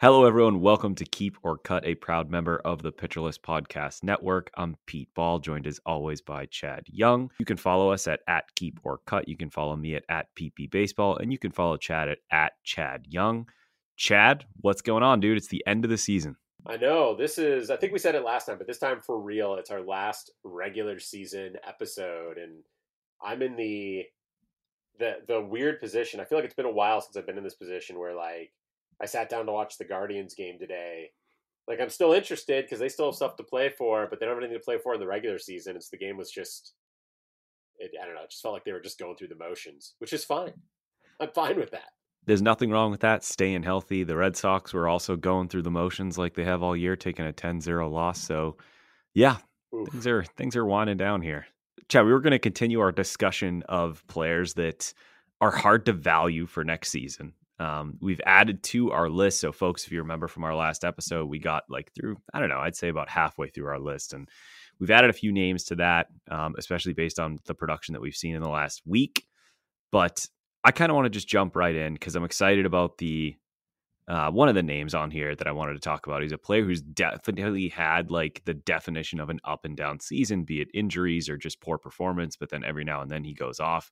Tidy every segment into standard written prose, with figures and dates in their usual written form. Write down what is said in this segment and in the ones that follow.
Hello, everyone. Welcome to Keep or Cut, a proud member of the Pitcherless Podcast Network. I'm Pete Ball, joined as always by Chad Young. You can follow us at Keep or Cut. You can follow me at PP Baseball, and you can follow Chad at Chad Young. Chad, what's going on, dude? It's the end of the season. I know. I think we said it last time, but this time for real, it's our last regular season episode, and I'm in the weird position. I feel like it's been a while since I've been in this position where, like, I sat down to watch the Guardians game today. Like, I'm still interested because they still have stuff to play for, but they don't have anything to play for in the regular season. It's the game was just, I don't know, it just felt like they were just going through the motions, which is fine. I'm fine with that. There's nothing wrong with that, staying healthy. The Red Sox were also going through the motions like they have all year, taking a 10-0 loss. So, yeah, things are winding down here. Chad, we were going to continue our discussion of players that are hard to value for next season. We've added to our list. So folks, if you remember from our last episode, we got I'd say about halfway through our list, and we've added a few names to that, especially based on the production that we've seen in the last week. But I kind of want to just jump right in because I'm excited about the one of the names on here that I wanted to talk about. He's a player who's definitely had like the definition of an up and down season, be it injuries or just poor performance. But then every now and then he goes off,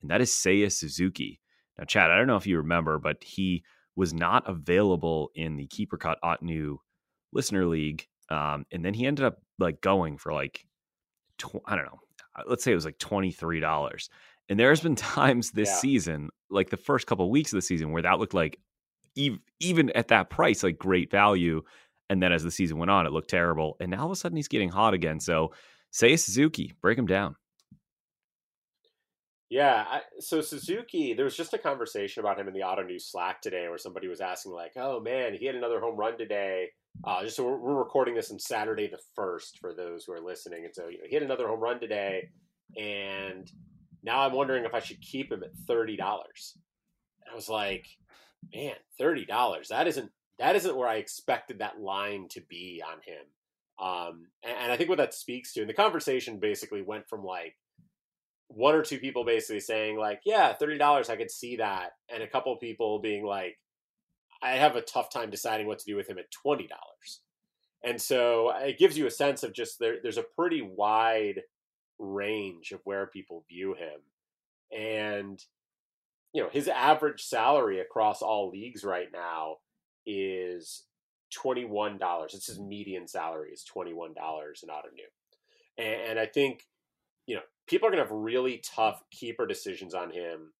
and that is Seiya Suzuki. Now, Chad, I don't know if you remember, but he was not available in the Keep or Cut Otnu Listener League. And then he ended up like going for like, let's say it was like $23. And there's been times this season, like the first couple of weeks of the season, where that looked like even at that price, like great value. And then as the season went on, it looked terrible. And now all of a sudden he's getting hot again. So Seiya Suzuki, break him down. Yeah, so Suzuki, there was just a conversation about him in the Auto News Slack today where somebody was asking like, oh man, he had another home run today. Just so we're recording this on Saturday the 1st for those who are listening. And so, you know, he had another home run today, and now I'm wondering if I should keep him at $30. And I was like, man, $30. That isn't where I expected that line to be on him. And I think what that speaks to, and the conversation basically went from like, one or two people basically saying like, yeah, $30, I could see that. And a couple people being like, I have a tough time deciding what to do with him at $20. And so it gives you a sense of just there's a pretty wide range of where people view him. And, you know, his average salary across all leagues right now is $21. It's his median salary is $21 in Otanu. And I think, you know, people are going to have really tough keeper decisions on him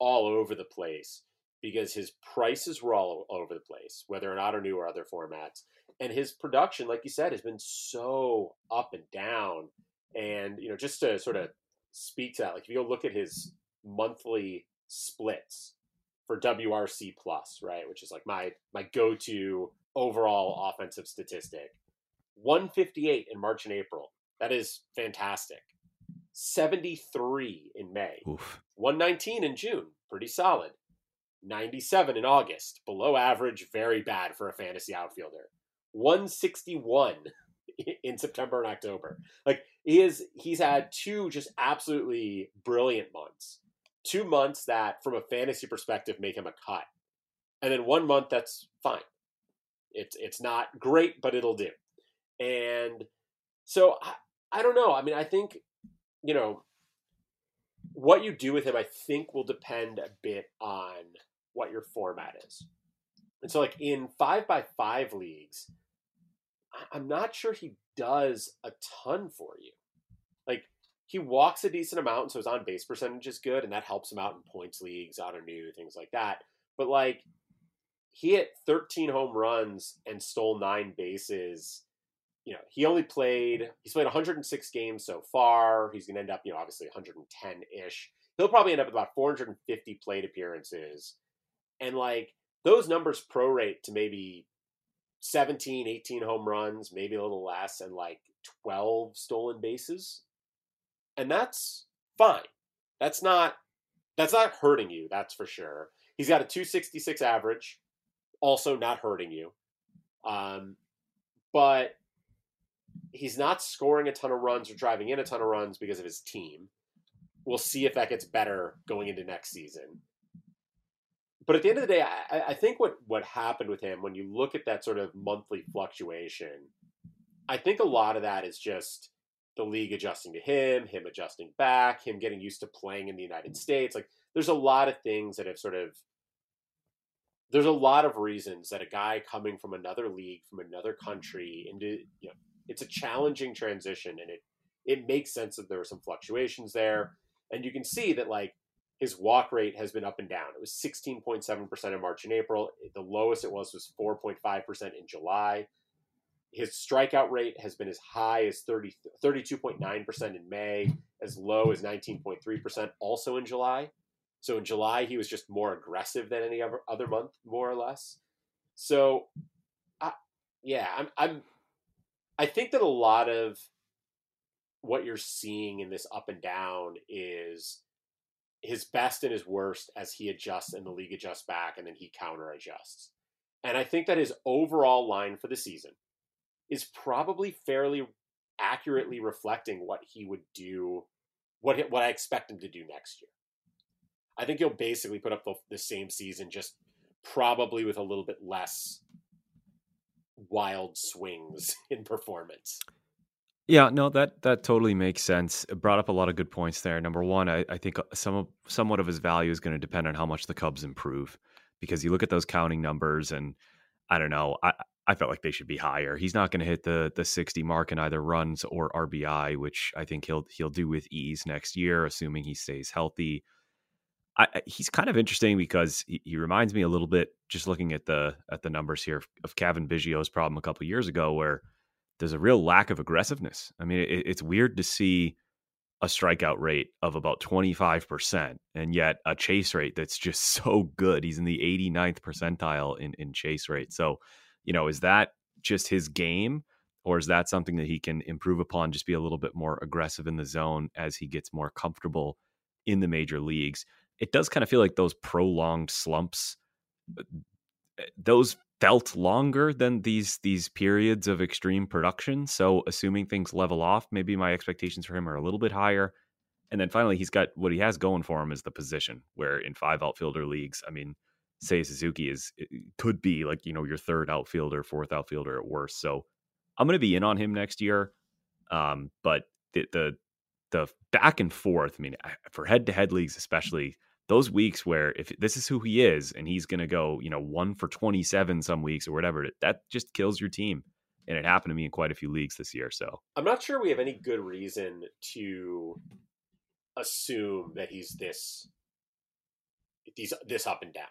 all over the place because his prices were all over the place, whether in Otanu or other formats. And his production, like you said, has been so up and down. And, you know, just to sort of speak to that, like if you go look at his monthly splits for WRC Plus, right, which is like my go-to overall offensive statistic, 158 in March and April. That is fantastic. 73 in May. Oof. 119 in June, pretty solid. 97 in August, below average, very bad for a fantasy outfielder. 161 in September and October. Like he's had two just absolutely brilliant months. 2 months that from a fantasy perspective make him a cut. And then 1 month that's fine. It's not great, but it'll do. And so I don't know. I mean, I think, you know, what you do with him, I think, will depend a bit on what your format is. And so, like, in 5x5 leagues, I'm not sure he does a ton for you. Like, he walks a decent amount, and so his on-base percentage is good, and that helps him out in points leagues, auto new, things like that. But, like, he hit 13 home runs and stole 9 bases. You know, he's played 106 games so far. He's going to end up, you know, obviously 110-ish. He'll probably end up with about 450 plate appearances. And, like, those numbers prorate to maybe 17, 18 home runs, maybe a little less, and, like, 12 stolen bases. And that's fine. That's not hurting you, that's for sure. He's got a 266 average, also not hurting you. But he's not scoring a ton of runs or driving in a ton of runs because of his team. We'll see if that gets better going into next season. But at the end of the day, I think what happened with him, when you look at that sort of monthly fluctuation, I think a lot of that is just the league adjusting to him adjusting back, him getting used to playing in the United States. Like, there's a lot of things that have sort of, there's a lot of reasons that a guy coming from another league, from another country into, you know, it's a challenging transition, and it makes sense that there are some fluctuations there. And you can see that, like, his walk rate has been up and down. It was 16.7% in March and April. The lowest it was 4.5% in July. His strikeout rate has been as high as 32.9% in May, as low as 19.3% also in July. So in July, he was just more aggressive than any other month, more or less. So, I think that a lot of what you're seeing in this up and down is his best and his worst as he adjusts and the league adjusts back, and then he counter adjusts. And I think that his overall line for the season is probably fairly accurately reflecting what he would do, what I expect him to do next year. I think he'll basically put up the same season, just probably with a little bit less wild swings in performance. Yeah, no, that totally makes sense. It brought up a lot of good points there. Number one, I think somewhat of his value is going to depend on how much the Cubs improve, because you look at those counting numbers, and I don't know, I felt like they should be higher. He's not going to hit the 60 mark in either runs or RBI, which I think he'll do with ease next year, assuming he stays healthy. He's kind of interesting because he reminds me a little bit, just looking at the numbers here, of Kevin Biggio's problem a couple of years ago, where there's a real lack of aggressiveness. I mean, it's weird to see a strikeout rate of about 25% and yet a chase rate that's just so good. He's in the 89th percentile in chase rate. So, you know, is that just his game, or is that something that he can improve upon, just be a little bit more aggressive in the zone as he gets more comfortable in the major leagues? It does kind of feel like those prolonged slumps, those felt longer than these periods of extreme production. So assuming things level off, maybe my expectations for him are a little bit higher. And then finally, he's got what he has going for him is the position, where in 5 outfielder leagues, I mean, Seiya Suzuki could be, like, you know, your 3rd outfielder, 4th outfielder at worst. So I'm going to be in on him next year. But the back and forth, I mean, for head-to-head leagues especially, those weeks where if this is who he is and he's going to go, you know, 1 for 27 some weeks or whatever, that just kills your team. And it happened to me in quite a few leagues this year. So I'm not sure we have any good reason to assume that he's this up and down,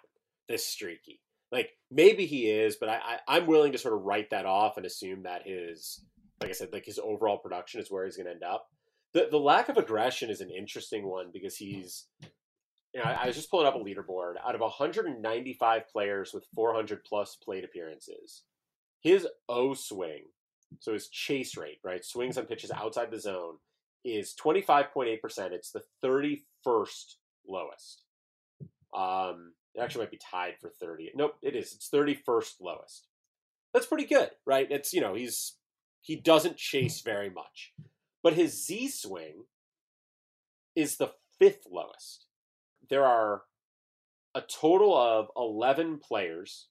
this streaky. Like, maybe he is, but I'm willing to sort of write that off and assume that his, like I said, like his overall production is where he's going to end up. The lack of aggression is an interesting one, because he's, you know, I was just pulling up a leaderboard. Out of 195 players with 400 plus plate appearances, his O swing, so his chase rate, right, swings on pitches outside the zone, is 25.8%. It's the 31st lowest. It actually might be tied for 30. Nope, it is. It's 31st lowest. That's pretty good, right? It's, you know, he's He doesn't chase very much. But his Z swing is the fifth lowest. There are a total of 11 players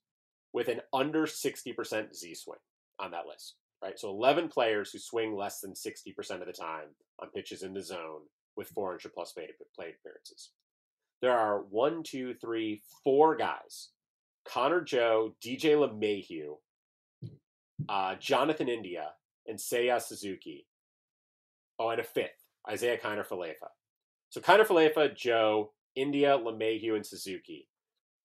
with an under 60% Z swing on that list, right? So 11 players who swing less than 60% of the time on pitches in the zone with 400 plus plate appearances. There are 4 guys. Connor Joe, DJ LeMahieu, Jonathan India, and Seiya Suzuki. Oh, and a fifth, Isaiah Kiner-Falefa. So Kiner-Falefa, Joe, India, LeMahieu, and Suzuki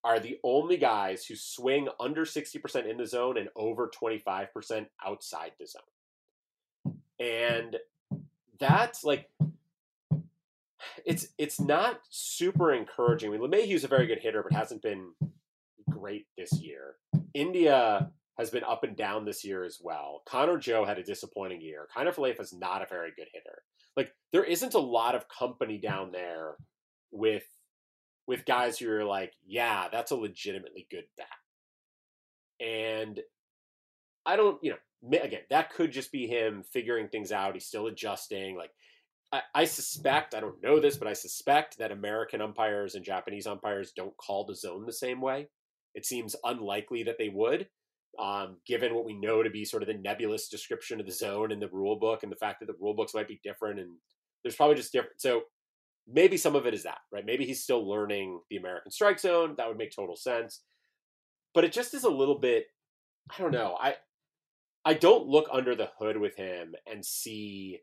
are the only guys who swing under 60% in the zone and over 25% outside the zone. And that's like, it's not super encouraging. I mean, LeMahieu's a very good hitter, but hasn't been great this year. India has been up and down this year as well. Connor Joe had a disappointing year. Kiner-Falefa is not a very good hitter. Like, there isn't a lot of company down there with guys who are like, yeah, that's a legitimately good bat. And I don't, again, that could just be him figuring things out. He's still adjusting. Like, I suspect, I don't know this, but I suspect that American umpires and Japanese umpires don't call the zone the same way. It seems unlikely that they would, given what we know to be sort of the nebulous description of the zone in the rule book and the fact that the rule books might be different. And there's probably just different. So maybe some of it is that, right? Maybe he's still learning the American strike zone. That would make total sense. But it just is a little bit, I don't know. I don't look under the hood with him and see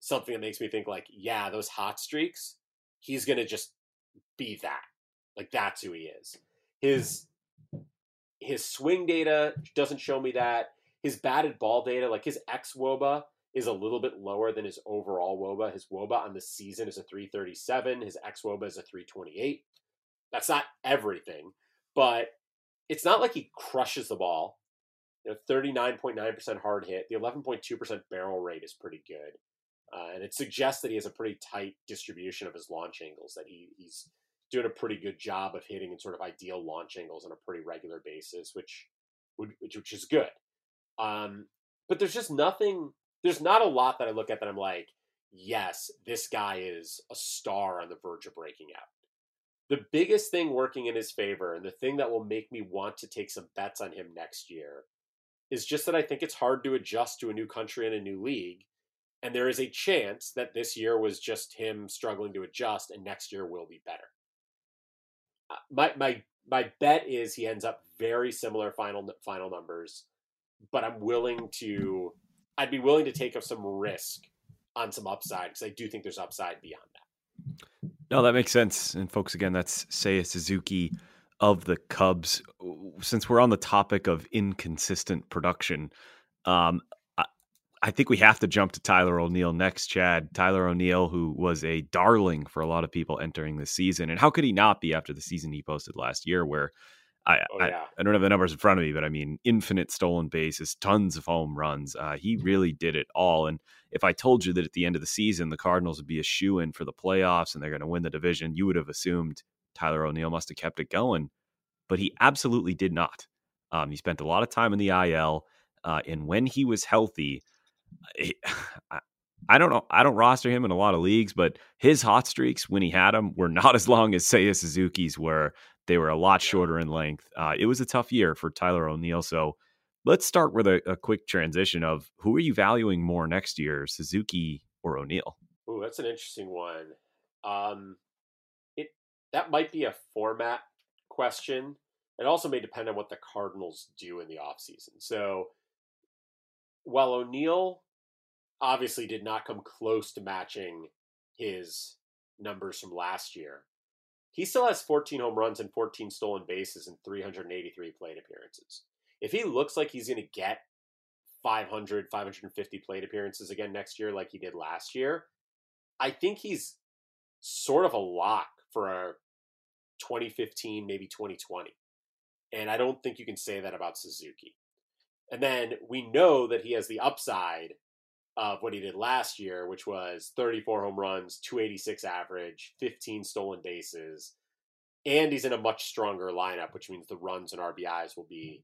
something that makes me think like, yeah, those hot streaks, he's going to just be that. Like, that's who he is. His swing data doesn't show me that. His batted ball data, like his ex-WOBA is a little bit lower than his overall WOBA. His WOBA on the season is a 337. His ex-WOBA is a 328. That's not everything, but it's not like he crushes the ball. 39.9% hard hit. The 11.2% barrel rate is pretty good. And it suggests that he has a pretty tight distribution of his launch angles, that he's doing a pretty good job of hitting in sort of ideal launch angles on a pretty regular basis, which is good. But there's just nothing, there's not a lot that I look at that I'm like, yes, this guy is a star on the verge of breaking out. The biggest thing working in his favor, and the thing that will make me want to take some bets on him next year, is just that I think it's hard to adjust to a new country and a new league. And there is a chance that this year was just him struggling to adjust and next year will be better. My bet is he ends up very similar final numbers, but I'd be willing to take up some risk on some upside because I do think there's upside beyond that. No, that makes sense. And folks, again, that's Seiya Suzuki of the Cubs. Since we're on the topic of inconsistent production, I think we have to jump to Tyler O'Neill next, Chad. Tyler O'Neill, who was a darling for a lot of people entering the season. And how could he not be after the season he posted last year where I don't have the numbers in front of me, but I mean, infinite stolen bases, tons of home runs. He really did it all. And if I told you that at the end of the season, the Cardinals would be a shoo-in for the playoffs and they're going to win the division, you would have assumed Tyler O'Neill must have kept it going, but he absolutely did not. He spent a lot of time in the IL, and when he was healthy, I don't know. I don't roster him in a lot of leagues, but his hot streaks when he had them were not as long as Seiya Suzuki's were. They were a lot shorter in length. It was a tough year for Tyler O'Neill. So let's start with a quick transition of who are you valuing more next year, Suzuki or O'Neill? Oh, that's an interesting one. That might be a format question. It also may depend on what the Cardinals do in the offseason. So while O'Neill obviously did not come close to matching his numbers from last year, he still has 14 home runs and 14 stolen bases and 383 plate appearances. If he looks like he's going to get 500, 550 plate appearances again next year like he did last year, I think he's sort of a lock for a 2015, maybe 2020. And I don't think you can say that about Suzuki. And then we know that he has the upside of what he did last year, which was 34 home runs, 286 average, 15 stolen bases, and he's in a much stronger lineup, which means the runs and RBIs will be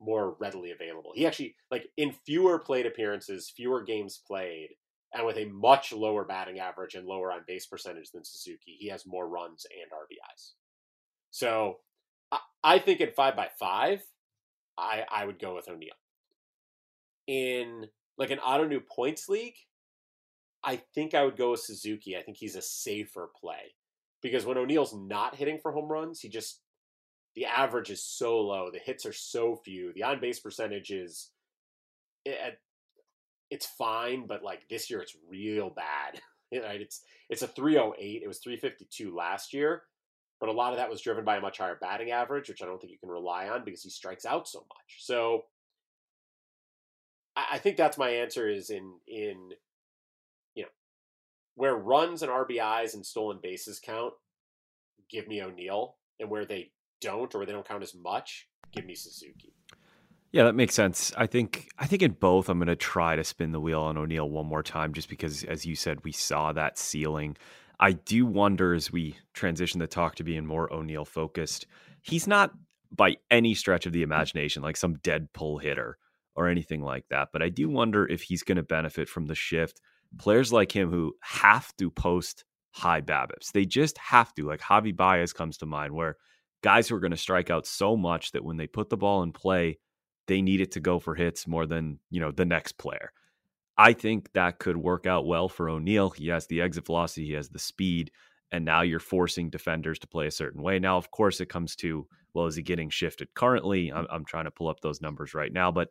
more readily available. He actually, like, in fewer plate appearances, fewer games played, and with a much lower batting average and lower on-base percentage than Suzuki, he has more runs and RBIs. So I think at 5x5, I would go with O'Neill. In like an auto new points league, I think I would go with Suzuki. I think he's a safer play because when O'Neill's not hitting for home runs, he just, the average is so low. The hits are so few. The on-base percentage is, it's fine, but like this year it's real bad. Right? It's a 308. It was 352 last year, but a lot of that was driven by a much higher batting average, which I don't think you can rely on because he strikes out so much. So I think that's my answer is in you know, where runs and RBIs and stolen bases count, give me O'Neill, and where they don't or where they don't count as much, give me Suzuki. Yeah, that makes sense. I think in both, I'm going to try to spin the wheel on O'Neill one more time, just because, as you said, we saw that ceiling. I do wonder as we transition the talk to being more O'Neill focused, he's not by any stretch of the imagination like some dead pull hitter or anything like that. But I do wonder if he's going to benefit from the shift. Players like him who have to post high BABIPs, they just have to. Like Javi Baez comes to mind, where guys who are going to strike out so much that when they put the ball in play, they need it to go for hits more than, you know, the next player. I think that could work out well for O'Neill. He has the exit velocity, he has the speed, and now you're forcing defenders to play a certain way. Now, of course, it comes to, well, is he getting shifted currently? I'm trying to pull up those numbers right now, but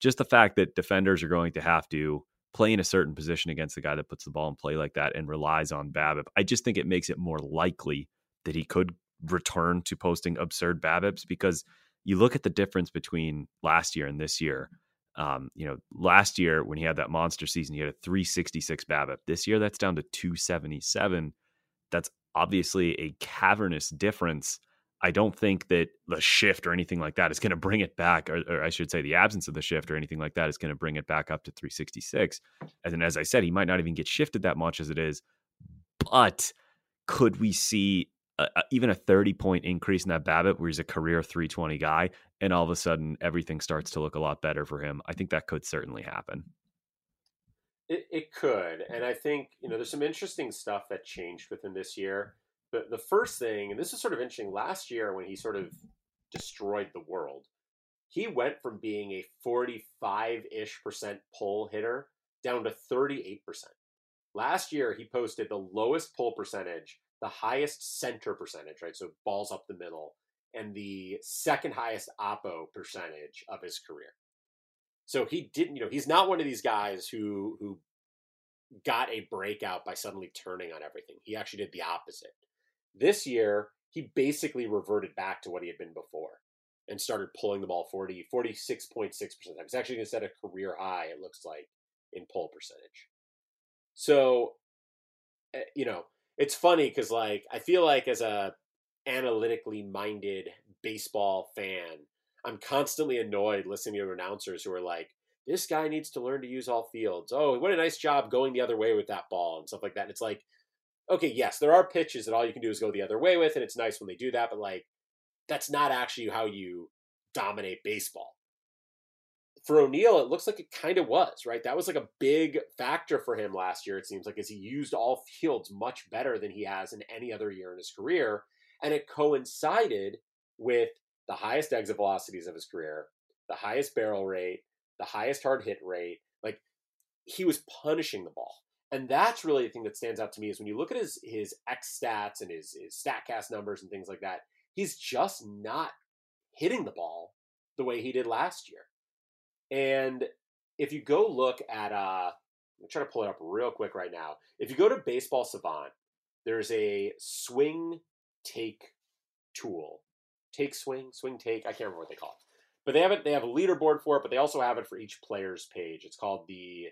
just the fact that defenders are going to have to play in a certain position against the guy that puts the ball in play like that and relies on BABIP, I just think it makes it more likely that he could return to posting absurd BABIPs, because you look at the difference between last year and this year. You know, last year when he had that monster season, he had a 366 BABIP. This year, that's down to 277. That's obviously a cavernous difference. I don't think that the shift or anything like that is going to bring it back, or I should say the absence of the shift or anything like that is going to bring it back up to 366. And as I said, he might not even get shifted that much as it is, but could we see even a 30-point increase in that BABIP where he's a career 320 guy, and all of a sudden everything starts to look a lot better for him? I think that could certainly happen. It could. And I think, you know, there's some interesting stuff that changed with him this year. The first thing, and this is sort of interesting, last year when he sort of destroyed the world, he went from being a 45-ish percent pull hitter down to 38%. Last year, he posted the lowest pull percentage, the highest center percentage, right? So balls up the middle, and the second highest oppo percentage of his career. So he didn't, you know, he's not one of these guys who got a breakout by suddenly turning on everything. He actually did the opposite. This year, he basically reverted back to what he had been before and started pulling the ball 46.6% of the time. He's actually going to set a career high, it looks like, in pull percentage. So, you know, it's funny because, like, I feel like as a analytically minded baseball fan, I'm constantly annoyed listening to announcers who are like, this guy needs to learn to use all fields. Oh, what a nice job going the other way with that ball and stuff like that. And it's like, okay, yes, there are pitches that all you can do is go the other way with, and it's nice when they do that, but, like, that's not actually how you dominate baseball. For O'Neill, it looks like it kind of was, right? That was like a big factor for him last year, it seems like, as he used all fields much better than he has in any other year in his career. And it coincided with the highest exit velocities of his career, the highest barrel rate, the highest hard hit rate. Like, he was punishing the ball. And that's really the thing that stands out to me is when you look at his X stats and his Statcast numbers and things like that, he's just not hitting the ball the way he did last year. And if you go look at, I'm trying to pull it up real quick right now. If you go to Baseball Savant, there's a swing take tool. Take swing, swing take. I can't remember what they call it. But they have a leaderboard for it, but they also have it for each player's page. It's called the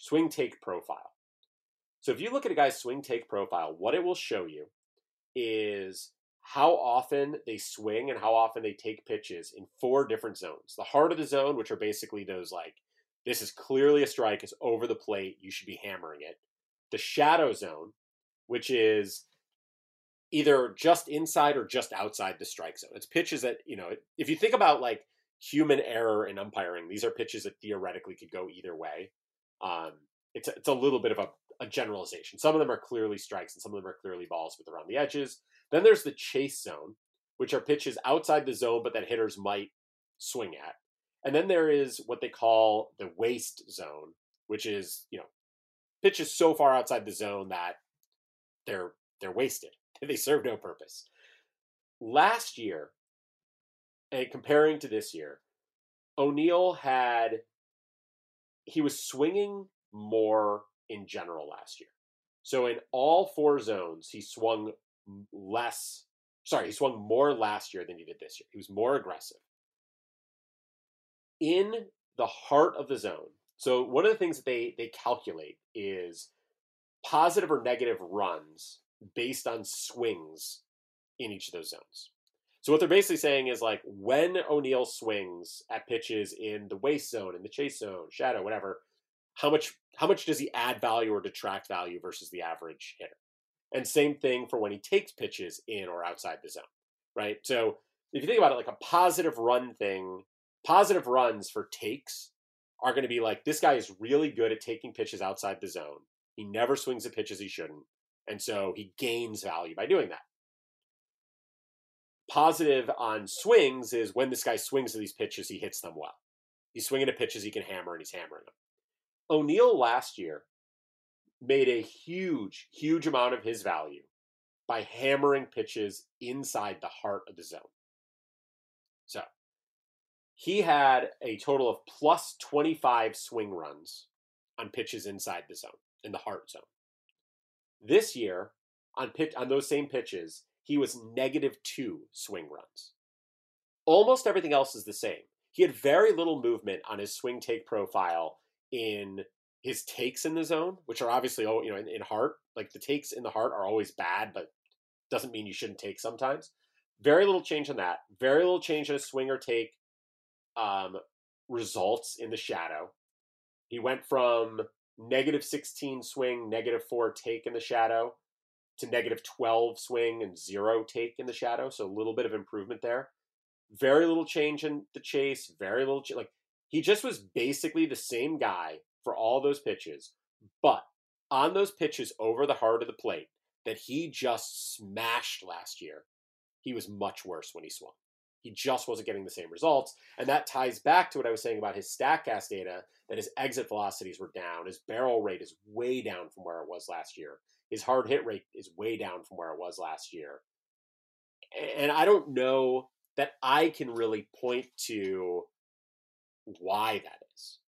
swing take profile. So if you look at a guy's swing take profile, what it will show you is how often they swing and how often they take pitches in four different zones. The heart of the zone, which are basically those like, this is clearly a strike, it's over the plate, you should be hammering it. The shadow zone, which is either just inside or just outside the strike zone. It's pitches that, you know, if you think about like human error in umpiring. These are pitches that theoretically could go either way. It's a little bit of a generalization. Some of them are clearly strikes and some of them are clearly balls with around the edges. Then there's the chase zone, which are pitches outside the zone, but that hitters might swing at. And then there is what they call the waste zone, which is, you know, pitches so far outside the zone that they're wasted. They serve no purpose. Last year, and comparing to this year, O'Neill was swinging more in general last year. So in all four zones, he swung more last year than he did this year. He was more aggressive. In the heart of the zone, so one of the things that they calculate is positive or negative runs based on swings in each of those zones. So what they're basically saying is, like, when O'Neill swings at pitches in the waste zone, in the chase zone, shadow, whatever, how much does he add value or detract value versus the average hitter? And same thing for when he takes pitches in or outside the zone, right? So if you think about it, like a positive run thing, positive runs for takes are going to be like, this guy is really good at taking pitches outside the zone. He never swings at pitches he shouldn't. And so he gains value by doing that. Positive on swings is when this guy swings at these pitches, he hits them well. He's swinging at pitches he can hammer, and he's hammering them. O'Neill last year made a huge, huge amount of his value by hammering pitches inside the heart of the zone. So he had a total of plus 25 swing runs on pitches inside the zone, in the heart zone. This year, on those same pitches, he was -2 swing runs. Almost everything else is the same. He had very little movement on his swing take profile in his takes in the zone, which are obviously, you know, in heart. Like, the takes in the heart are always bad, but doesn't mean you shouldn't take sometimes. Very little change on that. Very little change on a swing or take. Results in the shadow. He went from -16 swing, -4 take in the shadow to -12 swing and 0 take in the shadow. So a little bit of improvement there. Very little change in the chase. Very little like, he just was basically the same guy for all those pitches. But on those pitches over the heart of the plate that he just smashed last year, he was much worse when he swung. He just wasn't getting the same results. And that ties back to what I was saying about his Statcast data, that his exit velocities were down. His barrel rate is way down from where it was last year. His hard hit rate is way down from where it was last year. And I don't know that I can really point to why that is,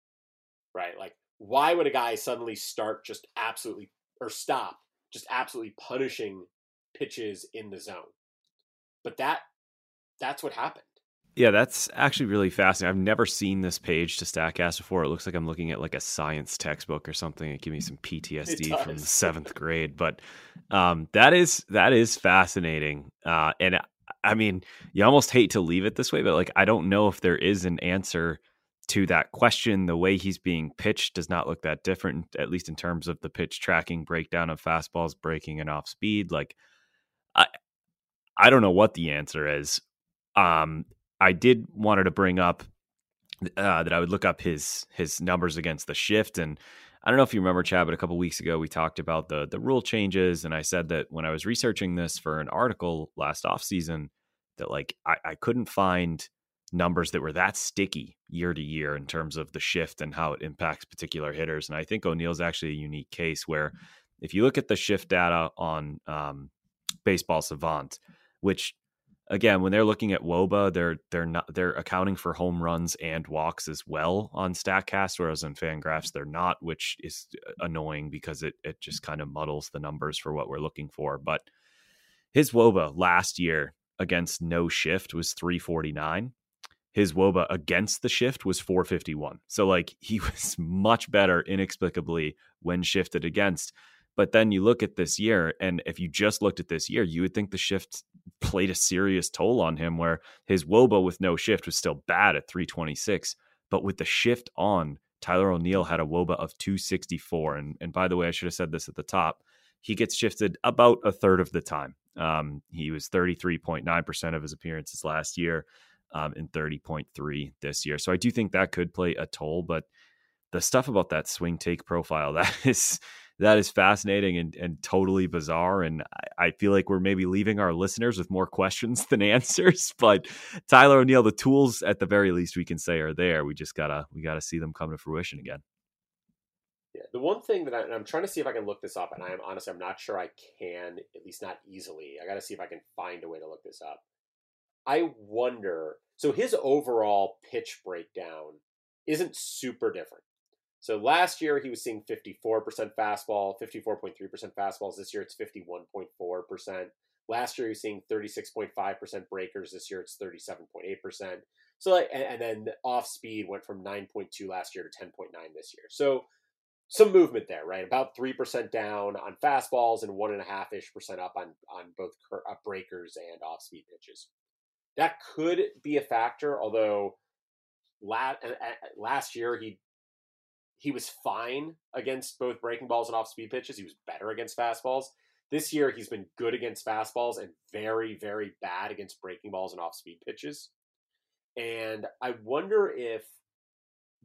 right? Like, why would a guy suddenly stop just absolutely punishing pitches in the zone? But that's what happened. Yeah, that's actually really fascinating. I've never seen this page to Statcast before. It looks like I'm looking at like a science textbook or something. It gave me some PTSD from the 7th grade. But that is fascinating. And I mean, you almost hate to leave it this way, but like, I don't know if there is an answer to that question. The way he's being pitched does not look that different, at least in terms of the pitch tracking, breakdown of fastballs, breaking and off speed. Like, I don't know what the answer is. I did wanted to bring up that I would look up his numbers against the shift. And I don't know if you remember, Chad, but a couple of weeks ago, we talked about the rule changes. And I said that when I was researching this for an article last offseason, that like, I couldn't find numbers that were that sticky year to year in terms of the shift and how it impacts particular hitters. And I think O'Neill's actually a unique case where if you look at the shift data on Baseball Savant, which, again, when they're looking at WOBA, they're accounting for home runs and walks as well on Statcast, whereas on FanGraphs they're not, which is annoying because it just kind of muddles the numbers for what we're looking for. But his WOBA last year against no shift was 349. His WOBA against the shift was 451. So like, he was much better inexplicably when shifted against. But then you look at this year, and if you just looked at this year, you would think the shift played a serious toll on him, where his WOBA with no shift was still bad at 326. But with the shift on, Tyler O'Neill had a WOBA of 264. And by the way, I should have said this at the top. He gets shifted about a third of the time. He was 33.9% of his appearances last year. and 30.3 this year. So I do think that could play a toll, but the stuff about that swing take profile, that is fascinating and totally bizarre. And I feel like we're maybe leaving our listeners with more questions than answers, but Tyler O'Neill, the tools at the very least we can say are there. We just gotta see them come to fruition again. Yeah, the one thing that I'm trying to see if I can look this up, and I'm not sure I can, at least not easily. I got to see if I can find a way to look this up. I wonder, so his overall pitch breakdown isn't super different. So last year he was seeing 54% fastball, 54.3% fastballs. This year it's 51.4%. Last year he was seeing 36.5% breakers. This year it's 37.8%. So and then off speed went from 9.2 last year to 10.9 this year. So some movement there, right? About 3% down on fastballs and 1.5% up on both breakers and off speed pitches. That could be a factor, although last year he was fine against both breaking balls and off speed pitches. He was better against fastballs. This year he's been good against fastballs and very, very bad against breaking balls and off speed pitches. And I wonder if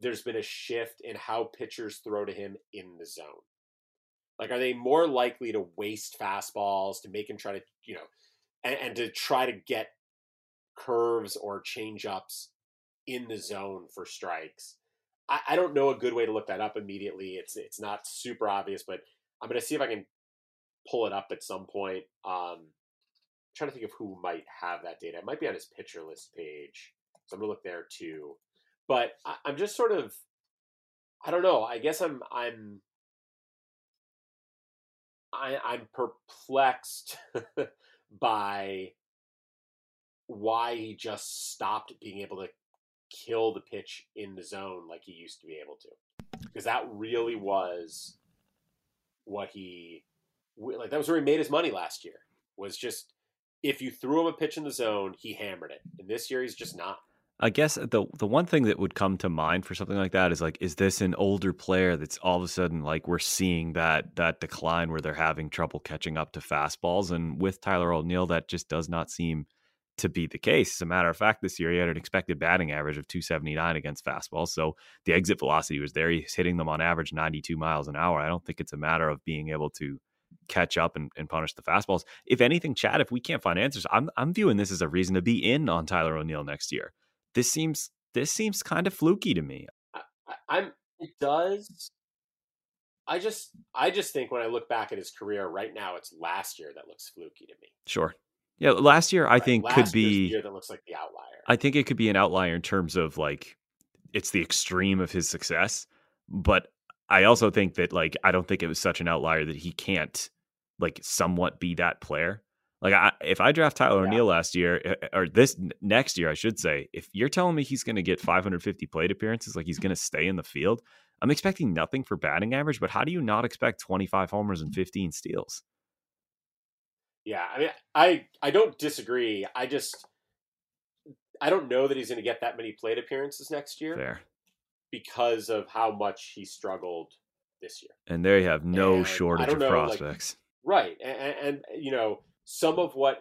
there's been a shift in how pitchers throw to him in the zone. Like, are they more likely to waste fastballs, to make him try to, and to try to get curves or change-ups in the zone for strikes? I don't know a good way to look that up immediately. It's not super obvious, but I'm going to see if I can pull it up at some point. I'm trying to think of who might have that data. It might be on his pitcher list page. So I'm going to look there too. But I'm just sort of, I don't know. I guess I'm perplexed by why he just stopped being able to kill the pitch in the zone like he used to be able to, because that really was what that was where he made his money last year, was just if you threw him a pitch in the zone, he hammered it. And this year he's just not. I guess the one thing that would come to mind for something like that is like, is this an older player that's all of a sudden, like, we're seeing that decline where they're having trouble catching up to fastballs? And with Tyler O'Neill, that just does not seem to be the case. As a matter of fact, this year he had an expected batting average of 279 against fastballs. So the exit velocity was there. He's hitting them on average 92 miles an hour. I don't think it's a matter of being able to catch up and punish the fastballs. If anything, Chad, if we can't find answers, I'm viewing this as a reason to be in on Tyler O'Neill next year. This seems kind of fluky to me. It does. I just think when I look back at his career right now, it's last year that looks fluky to me. Sure. Yeah, last year I think that looks like the outlier. I think it could be an outlier in terms of, like, it's the extreme of his success, but I also think that, like, I don't think it was such an outlier that he can't, like, somewhat be that player. Like, if I draft Tyler O'Neill last year, or this next year, I should say, if you're telling me he's going to get 550 plate appearances, like he's going to stay in the field, I'm expecting nothing for batting average. But how do you not expect 25 homers and 15 steals? Yeah, I mean, I don't disagree. I don't know that he's going to get that many plate appearances next year. Fair. Because of how much he struggled this year. And there you have no shortage of prospects. Like, right. And some of what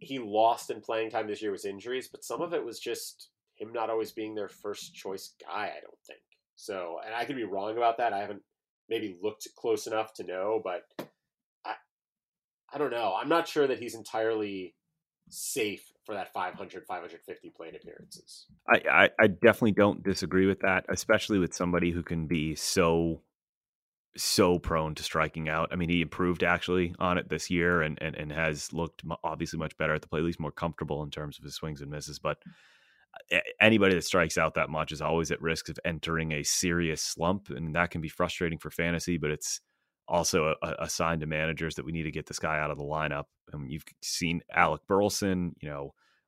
he lost in playing time this year was injuries, but some of it was just him not always being their first choice guy, I don't think. So, and I could be wrong about that. I haven't maybe looked close enough to know, but I don't know. I'm not sure that he's entirely safe for that 500, 550 plate appearances. I definitely don't disagree with that, especially with somebody who can be so prone to striking out. I mean, he improved actually on it this year and has looked obviously much better at the plate, at least more comfortable in terms of his swings and misses. But anybody that strikes out that much is always at risk of entering a serious slump, and that can be frustrating for fantasy, but it's also a sign to managers that we need to get this guy out of the lineup. I mean, you've seen Alec Burleson,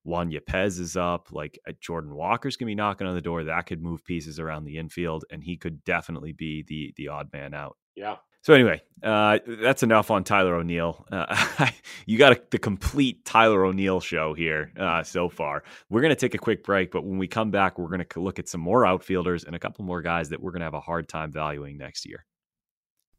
Juan Yepez is up, like Jordan Walker's going to be knocking on the door. That could move pieces around the infield, and he could definitely be the odd man out. Yeah. So anyway, that's enough on Tyler O'Neill. You got the complete Tyler O'Neill show here so far. We're going to take a quick break, but when we come back, we're going to look at some more outfielders and a couple more guys that we're going to have a hard time valuing next year.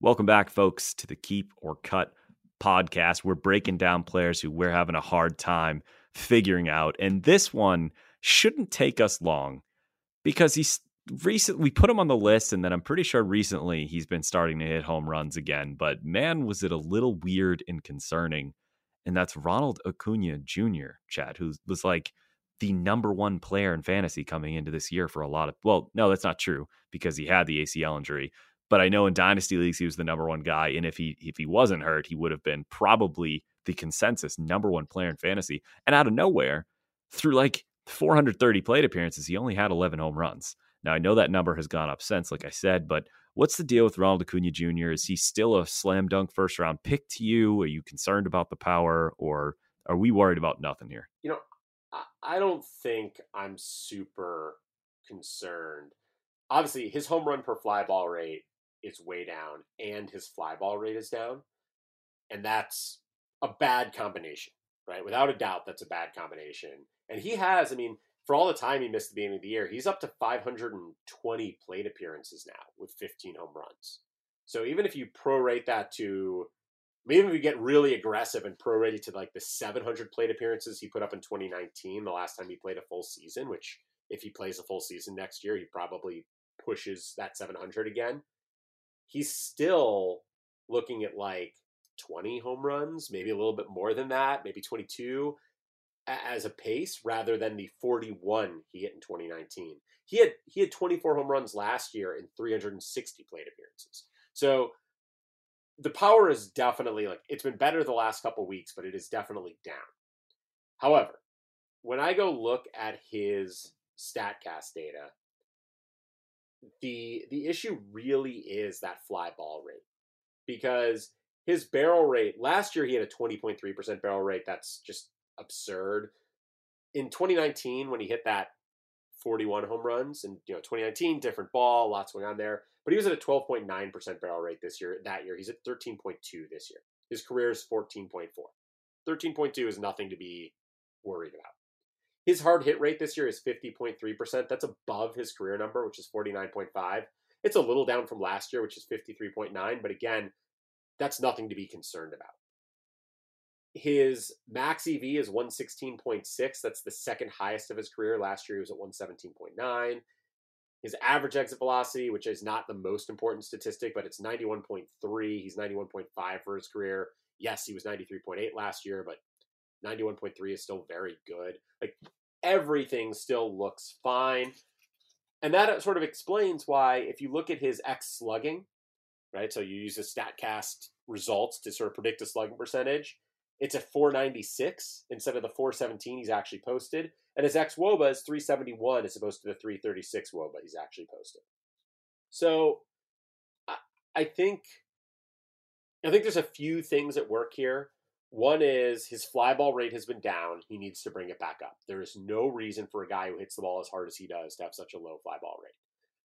Welcome back, folks, to the Keep or Cut podcast. We're breaking down players who we're having a hard time figuring out. And this one shouldn't take us long because we put him on the list, and then I'm pretty sure recently he's been starting to hit home runs again. But man, was it a little weird and concerning. And that's Ronald Acuña Jr., Chad, who was like the number one player in fantasy coming into this year for a lot of, well, no, that's not true because he had the ACL injury. But I know in dynasty leagues, he was the number one guy. And if he wasn't hurt, he would have been probably the consensus number one player in fantasy. And out of nowhere, through like 430 plate appearances, he only had 11 home runs. Now, I know that number has gone up since, like I said, but what's the deal with Ronald Acuña Jr.? Is he still a slam dunk first round pick to you? Are you concerned about the power, or are we worried about nothing here? You know, I don't think I'm super concerned. Obviously, his home run per fly ball rate is way down, and his fly ball rate is down, and that's a bad combination, right? Without a doubt, that's a bad combination. And he has, I mean, for all the time he missed the beginning of the year, he's up to 520 plate appearances now with 15 home runs. So even if you prorate that to, even if we get really aggressive and prorate it to like the 700 plate appearances he put up in 2019, the last time he played a full season, which if he plays a full season next year, he probably pushes that 700 again. He's still looking at like 20 home runs, maybe a little bit more than that, maybe 22 as a pace, rather than the 41 he hit in 2019. He had 24 home runs last year in 360 plate appearances. So the power is definitely, like, it's been better the last couple weeks, but it is definitely down. However, when I go look at his Statcast data, the issue really is that fly ball rate, because his barrel rate last year, he had a 20.3% barrel rate. That's just absurd. In 2019, when he hit that 41 home runs, and, you know, 2019, different ball, lots going on there, but he was at a 12.9% barrel rate this year. That year, he's at 13.2 this year. His career is 14.4. 13.2 is nothing to be worried about. His hard hit rate this year is 50.3%. That's above his career number, which is 49.5. It's a little down from last year, which is 53.9. But again, that's nothing to be concerned about. His max EV is 116.6. That's the second highest of his career. Last year, he was at 117.9. His average exit velocity, which is not the most important statistic, but it's 91.3. He's 91.5 for his career. Yes, he was 93.8 last year, but 91.3 is still very good. Like, everything still looks fine. And that sort of explains why, if you look at his X slugging, right? So you use the Statcast results to sort of predict a slugging percentage. It's at 496 instead of the 417 he's actually posted. And his X WOBA is 371 as opposed to the 336 WOBA he's actually posted. So I think there's a few things at work here. One is his fly ball rate has been down. He needs to bring it back up. There is no reason for a guy who hits the ball as hard as he does to have such a low fly ball rate.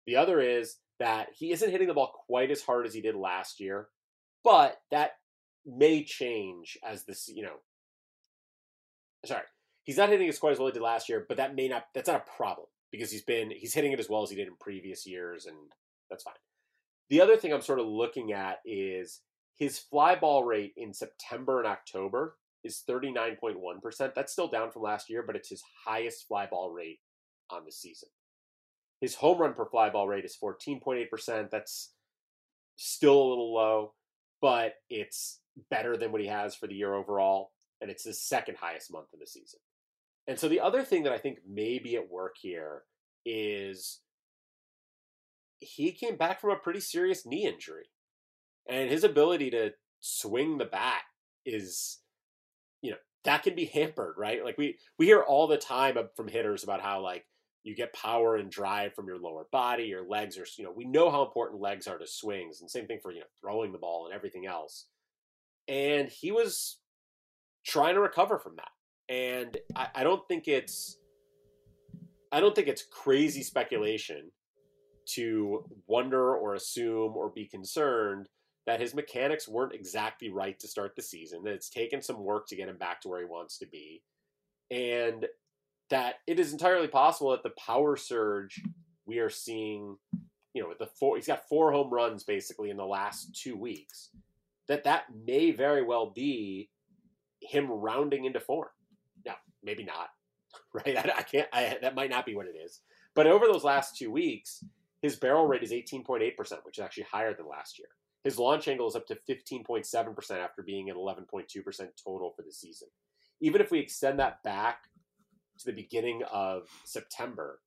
The other is that he isn't hitting the ball quite as hard as he did last year, but that may change as this, you know, sorry, he's not hitting as quite as well as he did last year, but that may not, that's not a problem because he's hitting it as well as he did in previous years, and that's fine. The other thing I'm sort of looking at is his fly ball rate in September and October is 39.1%. That's still down from last year, but it's his highest fly ball rate on the season. His home run per fly ball rate is 14.8%. That's still a little low, but it's better than what he has for the year overall, and it's his second highest month of the season. And so the other thing that I think may be at work here is he came back from a pretty serious knee injury, and his ability to swing the bat is, you know, that can be hampered, right? Like we hear all the time from hitters about how like you get power and drive from your lower body, your legs are, you know, we know how important legs are to swings, and same thing for, you know, throwing the ball and everything else. And he was trying to recover from that. And I don't think it's crazy speculation to wonder or assume or be concerned that his mechanics weren't exactly right to start the season, that it's taken some work to get him back to where he wants to be, and that it is entirely possible that the power surge we are seeing, you know, with the four, he's got four home runs basically in the last 2 weeks, that may very well be him rounding into form. Now, maybe not, right? I can't, that might not be what it is. But over those last 2 weeks, his barrel rate is 18.8%, which is actually higher than last year. His launch angle is up to 15.7% after being at 11.2% total for the season. Even if we extend that back to the beginning of September,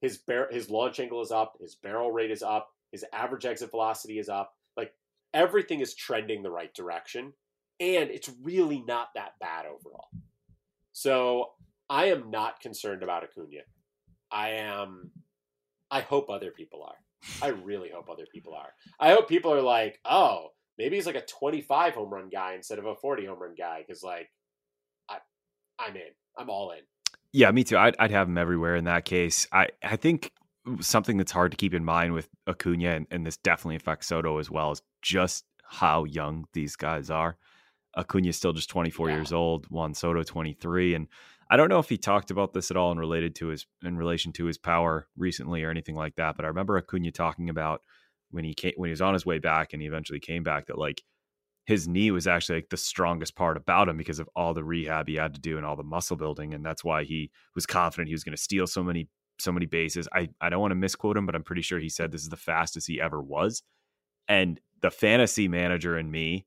his launch angle is up, his barrel rate is up, his average exit velocity is up. Like, everything is trending the right direction, and it's really not that bad overall. So I am not concerned about Acuña. I hope other people are. I really hope other people are. I hope people are like, oh, maybe he's like a 25 home run guy instead of a 40 home run guy. Cause like, I'm in, I'm all in. Yeah, me too. I'd have him everywhere in that case. I think something that's hard to keep in mind with Acuña, and this definitely affects Soto as well, is just how young these guys are. Acuña is still just 24 years old, Juan Soto 23. And I don't know if he talked about this at all and in relation to his power recently or anything like that, but I remember Acuña talking about when he was on his way back and he eventually came back, that like his knee was actually like the strongest part about him because of all the rehab he had to do and all the muscle building, and that's why he was confident he was going to steal so many bases. I don't want to misquote him, but I'm pretty sure he said this is the fastest he ever was. And the fantasy manager in me,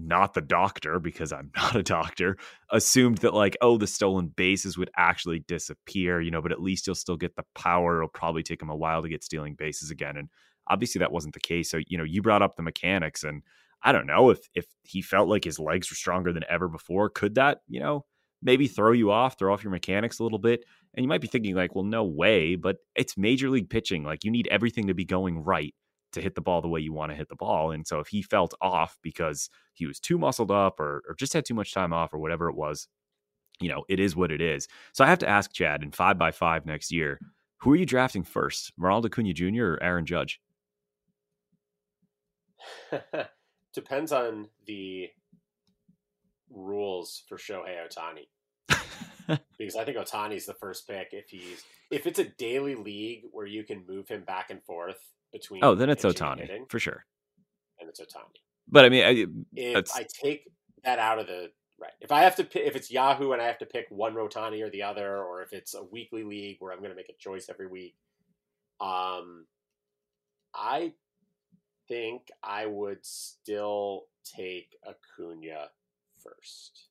not the doctor, because I'm not a doctor, assumed that like, oh, the stolen bases would actually disappear, you know, but at least he'll still get the power. It'll probably take him a while to get stealing bases again. And obviously that wasn't the case. So, you know, you brought up the mechanics, and I don't know if he felt like his legs were stronger than ever before. Could that, you know, maybe throw off your mechanics a little bit? And you might be thinking like, well, no way, but it's major league pitching. Like, you need everything to be going right to hit the ball the way you want to hit the ball. And so if he felt off because he was too muscled up or just had too much time off or whatever it was, you know, it is what it is. So I have to ask, Chad, in 5x5 next year, who are you drafting first, Ronald Acuña Jr. or Aaron Judge? Depends on the rules for Shohei Ohtani. Because I think Ohtani's the first pick. If it's a daily league where you can move him back and forth between, oh, then it's Ohtani for sure, and it's Ohtani. But I mean, I take that out of the right. If I have to pick, if it's Yahoo and I have to pick one Ohtani or the other, or if it's a weekly league where I'm going to make a choice every week, I think I would still take Acuña first.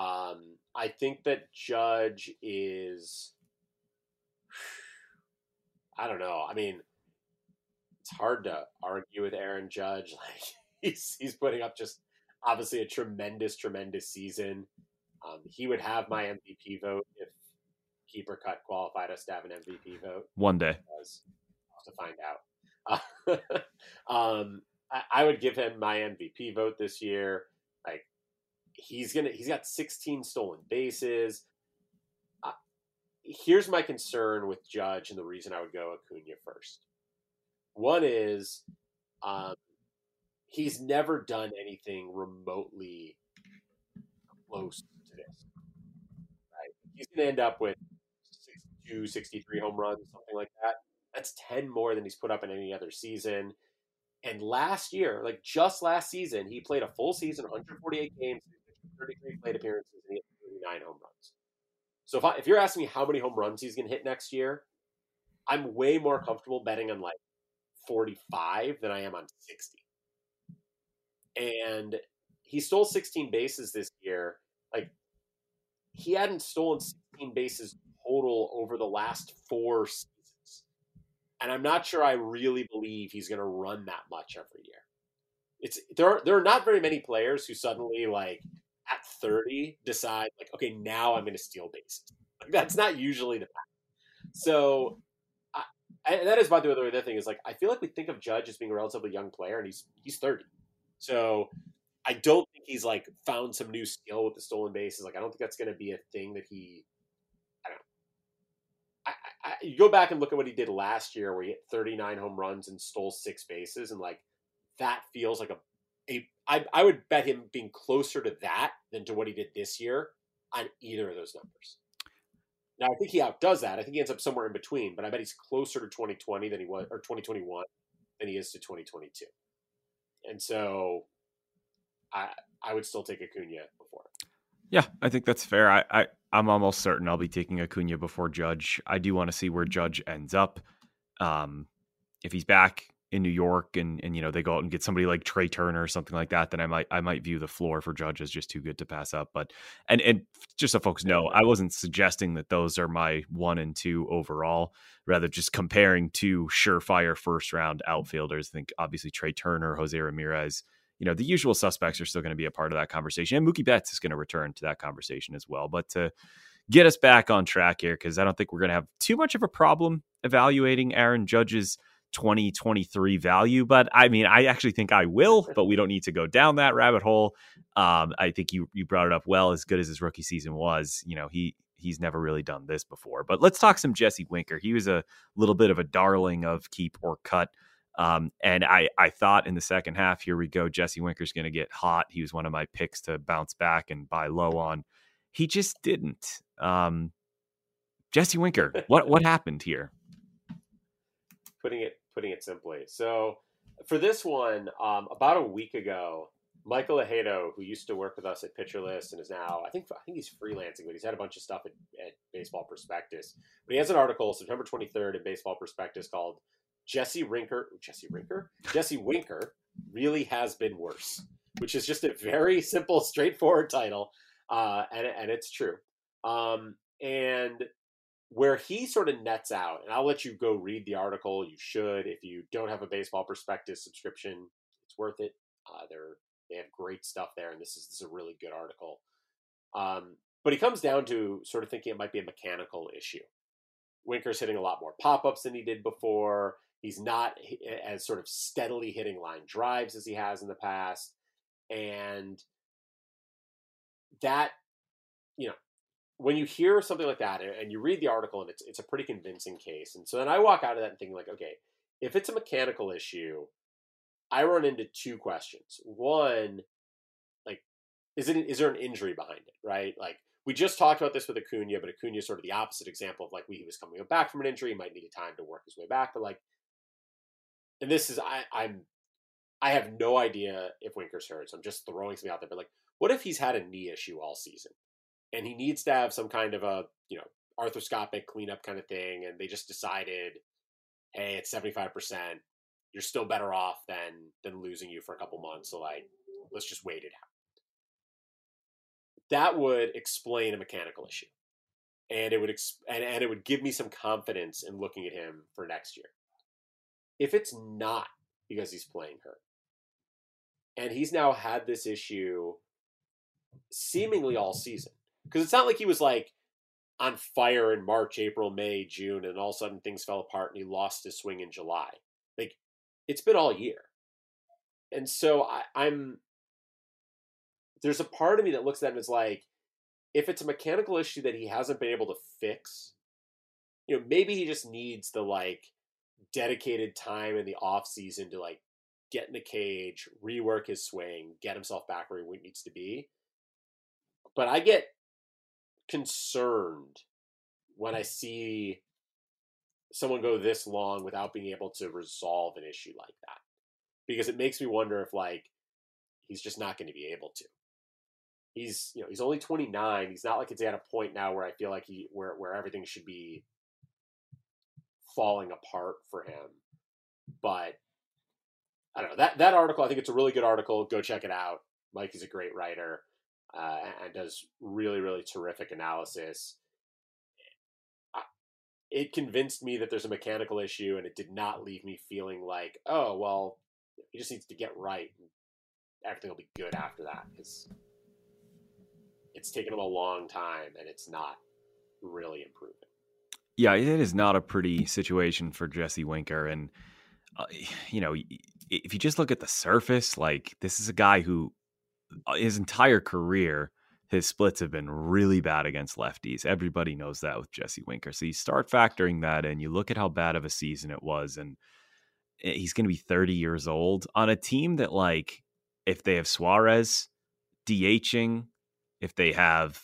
I think that Judge is, I don't know. I mean, it's hard to argue with Aaron Judge. Like, he's putting up just obviously a tremendous, tremendous season. He would have my MVP vote if Keep or Cut qualified us to have an MVP vote one day. I'll have to find out. I would give him my MVP vote this year. Like, he's got 16 stolen bases. Here's my concern with Judge and the reason I would go Acuña first. One is he's never done anything remotely close to this. Right? He's going to end up with 62, 63 home runs, something like that. That's 10 more than he's put up in any other season. And last year, like just last season, he played a full season, 148 games, 33 plate appearances, and he had 39 home runs. So if you're asking me how many home runs he's going to hit next year, I'm way more comfortable betting on like 45 than I am on 60. And he stole 16 bases this year. Like, he hadn't stolen 16 bases total over the last 4 seasons. And I'm not sure I really believe he's going to run that much every year. There are not very many players who suddenly, like, at 30 decide, like, okay, now I'm going to steal bases. Like, that's not usually the path. So that is, by the way, the other thing is, like, I feel like we think of Judge as being a relatively young player, and he's 30. So I don't think he's, like, found some new skill with the stolen bases. Like, I don't think that's going to be a thing that he – I don't know. You go back and look at what he did last year where he hit 39 home runs and stole 6 bases, and, like, that feels like I would bet him being closer to that than to what he did this year on either of those numbers. Now, I think he outdoes that. I think he ends up somewhere in between, but I bet he's closer to 2020 than he was, or 2021 than he is to 2022. And so I would still take Acuña before. Yeah, I think that's fair. I'm almost certain I'll be taking Acuña before Judge. I do want to see where Judge ends up. If he's back in New York and you know, they go out and get somebody like Trey Turner or something like that, then I might view the floor for Judge as just too good to pass up. But and just so folks know, I wasn't suggesting that those are my 1 and 2 overall, rather just comparing 2 surefire first round outfielders. I think obviously Trey Turner, Jose Ramirez, you know, the usual suspects are still going to be a part of that conversation, and Mookie Betts is going to return to that conversation as well. But to get us back on track here, because I don't think we're going to have too much of a problem evaluating Aaron Judge's 2023 value, but I mean, I actually think I will, but we don't need to go down that rabbit hole. I think you brought it up well. As good as his rookie season was, you know, he's never really done this before. But let's talk some Jesse Winker. He was a little bit of a darling of Keep or Cut. And I thought in the second half, here we go, Jesse Winker's going to get hot. He was one of my picks to bounce back and buy low on. He just didn't. Jesse Winker, what happened here? Putting it simply. So for this one, about a week ago, Michael Ahedo, who used to work with us at Pitcherless and is now, I think he's freelancing, but he's had a bunch of stuff at Baseball Prospectus. But he has an article, September 23rd, in Baseball Prospectus called Jesse Winker Really Has Been Worse, which is just a very simple, straightforward title. And it's true. And where he sort of nets out, and I'll let you go read the article. You should. If you don't have a Baseball Prospectus subscription, it's worth it. They have great stuff there, and this is a really good article. But he comes down to sort of thinking it might be a mechanical issue. Winker's hitting a lot more pop-ups than he did before. He's not as sort of steadily hitting line drives as he has in the past. And that, you know, when you hear something like that and you read the article, and it's a pretty convincing case. And so then I walk out of that and think, like, okay, if it's a mechanical issue, I run into 2 questions. One, like, is there an injury behind it, right? Like, we just talked about this with Acuña, but Acuña is sort of the opposite example of, like, he was coming back from an injury. He might need time to work his way back. But, like, and this is, I have no idea if Winker's hurt, so I'm just throwing something out there. But, like, what if he's had a knee issue all season? And he needs to have some kind of a, you know, arthroscopic cleanup kind of thing. And they just decided, hey, it's 75%. You're still better off than losing you for a couple months. So, like, let's just wait it out. That would explain a mechanical issue. And it would it would give me some confidence in looking at him for next year. If it's not because he's playing hurt, and he's now had this issue seemingly all season. Because it's not like he was, like, on fire in March, April, May, June, and all of a sudden things fell apart and he lost his swing in July. Like, it's been all year. And so there's a part of me that looks at him as, like, if it's a mechanical issue that he hasn't been able to fix, you know, maybe he just needs the, like, dedicated time in the off season to, like, get in the cage, rework his swing, get himself back where he needs to be. But I get concerned when I see someone go this long without being able to resolve an issue like that, because it makes me wonder if, like, he's just not going to be able to. He's, you know, he's only 29. He's not like it's at a point now where I feel like where everything should be falling apart for him. But I don't know. That article, I think it's a really good article. Go check it out. Mikey's a great writer and does really, really terrific analysis. It convinced me that there's a mechanical issue, and it did not leave me feeling like, oh, well, he just needs to get right. And everything will be good after that, because it's taken him a long time, and it's not really improving. Yeah, it is not a pretty situation for Jesse Winker. And, you know, if you just look at the surface, like, this is a guy who his entire career, his splits have been really bad against lefties. Everybody knows that with Jesse Winker. So you start factoring that in. You look at how bad of a season it was, and he's going to be 30 years old on a team that, like, if they have Suarez DHing, if they have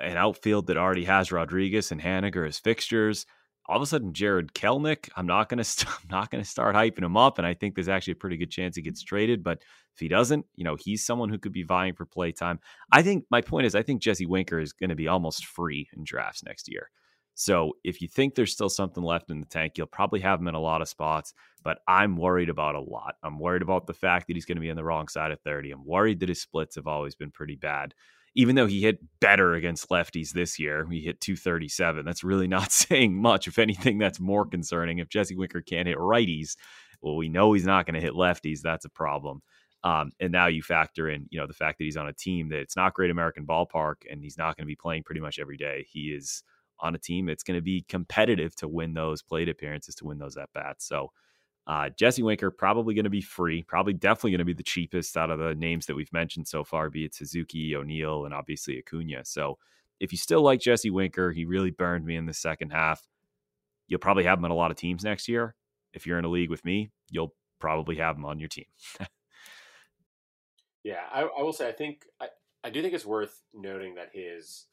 an outfield that already has Rodriguez and Haniger as fixtures, all of a sudden Jared Kelenic, I'm not going to start hyping him up. And I think there's actually a pretty good chance he gets traded, but if he doesn't, you know, he's someone who could be vying for play time. I think my point is, I think Jesse Winker is going to be almost free in drafts next year. So if you think there's still something left in the tank, you'll probably have him in a lot of spots, but I'm worried about a lot. I'm worried about the fact that he's going to be on the wrong side of 30. I'm worried that his splits have always been pretty bad. Even though he hit better against lefties this year, he hit 237. That's really not saying much. If anything, that's more concerning. If Jesse Winker can't hit righties, well, we know he's not going to hit lefties. That's a problem. And now you factor in, you know, the fact that he's on a team that it's not Great American Ballpark, and he's not going to be playing pretty much every day. He is on a team that's going to be competitive to win those plate appearances, to win those at-bats. So Jesse Winker probably going to be free, probably definitely going to be the cheapest out of the names that we've mentioned so far, be it Suzuki, O'Neill, and obviously Acuna. So if you still like Jesse Winker, he really burned me in the second half. You'll probably have him on a lot of teams next year. If you're in a league with me, you'll probably have him on your team. Yeah, I will say, I do think it's worth noting that his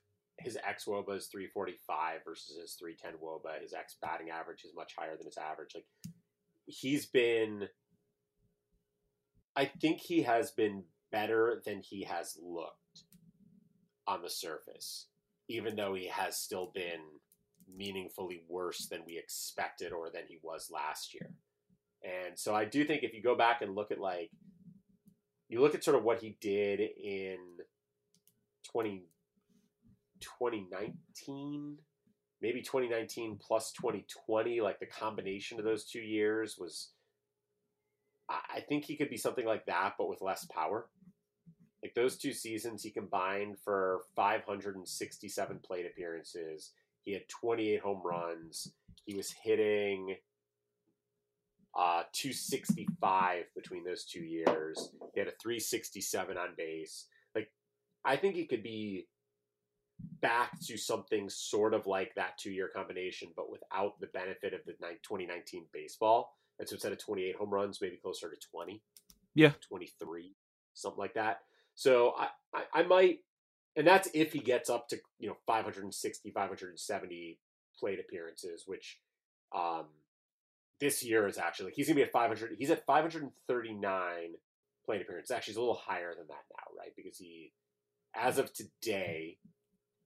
ex-WOBA is 345 versus his 310 WOBA. His ex-batting average is much higher than his average. Like, he has been better than he has looked on the surface, even though he has still been meaningfully worse than we expected or than he was last year. And so I do think if you go back and look at, like, you look at sort of what he did in 2019, maybe 2019 plus 2020, like the combination of those 2 years was, I think he could be something like that, but with less power. Like those two seasons, he combined for 567 plate appearances. He had 28 home runs. He was hitting 265 between those 2 years. He had a 367 on base. Like, I think he could be back to something sort of like that 2 year combination, but without the benefit of the 2019 baseball. And so instead of 28 home runs, maybe closer to 20, 23, something like that. So I might, and that's if he gets up to, you know, 560, 570 plate appearances, which this year is actually, he's going to be at 500. He's at 539 plate appearances. Actually, he's a little higher than that now, right? Because he, as of today,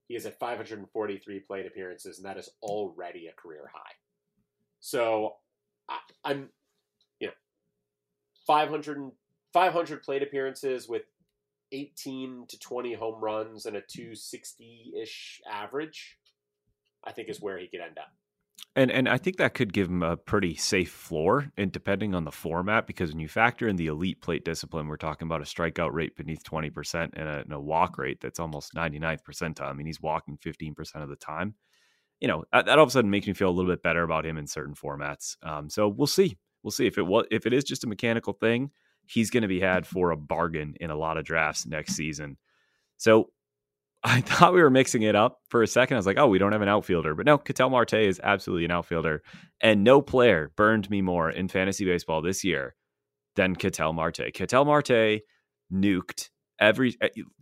he is at 543 plate appearances, and that is already a career high. So I'm, you know, 500 plate appearances with 18 to 20 home runs and a 260-ish average, I think is where he could end up. And I think that could give him a pretty safe floor, and depending on the format, because when you factor in the elite plate discipline, we're talking about a strikeout rate beneath 20% and a walk rate that's almost 99th percentile. I mean, he's walking 15% of the time. You know, that all of a sudden makes me feel a little bit better about him in certain formats. So we'll see. We'll see if it is just a mechanical thing. He's going to be had for a bargain in a lot of drafts next season. So I thought we were mixing it up for a second. I was like, oh, we don't have an outfielder. But no, Ketel Marte is absolutely an outfielder. And no player burned me more in fantasy baseball this year than Ketel Marte. Ketel Marte nuked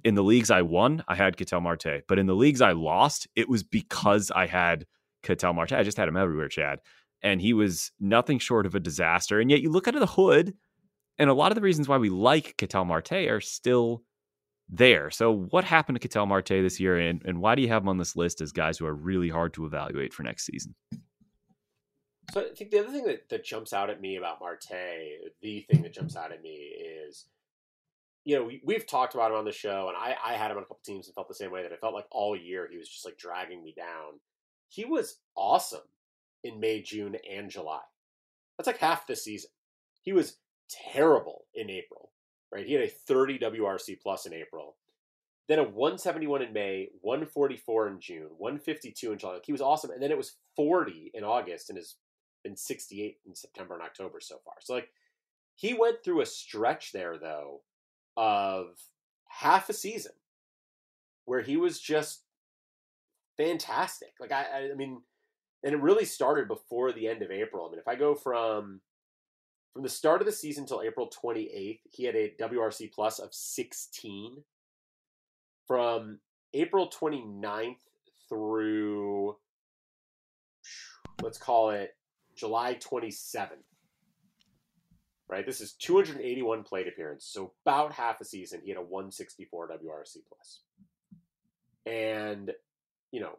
in the leagues I won, I had Ketel Marte. But in the leagues I lost, it was because I had Ketel Marte. I just had him everywhere, Chad. And he was nothing short of a disaster. And yet you look under the hood, and a lot of the reasons why we like Ketel Marte are still there. So what happened to Ketel Marte this year, and why do you have him on this list as guys who are really hard to evaluate for next season? So I think the other thing that jumps out at me about Marte, the thing that jumps out at me is, you know, we've talked about him on the show, and I had him on a couple teams and felt the same way, that I felt like all year he was just like dragging me down. He was awesome in May, June, and July. That's like half the season. He was terrible in April, right? He had a 30 WRC plus in April. Then a 171 in May, 144 in June, 152 in July. Like, he was awesome. And then it was 40 in August and has been 68 in September and October so far. So, like, he went through a stretch there, though, of half a season where he was just fantastic. Like, I mean, and it really started before the end of April. I mean, if I go from the start of the season till April 28th, he had a WRC plus of 16. From April 29th through, let's call it July 27th, right? This is 281 plate appearances, so about half a season. He had a 164 WRC plus. And, you know,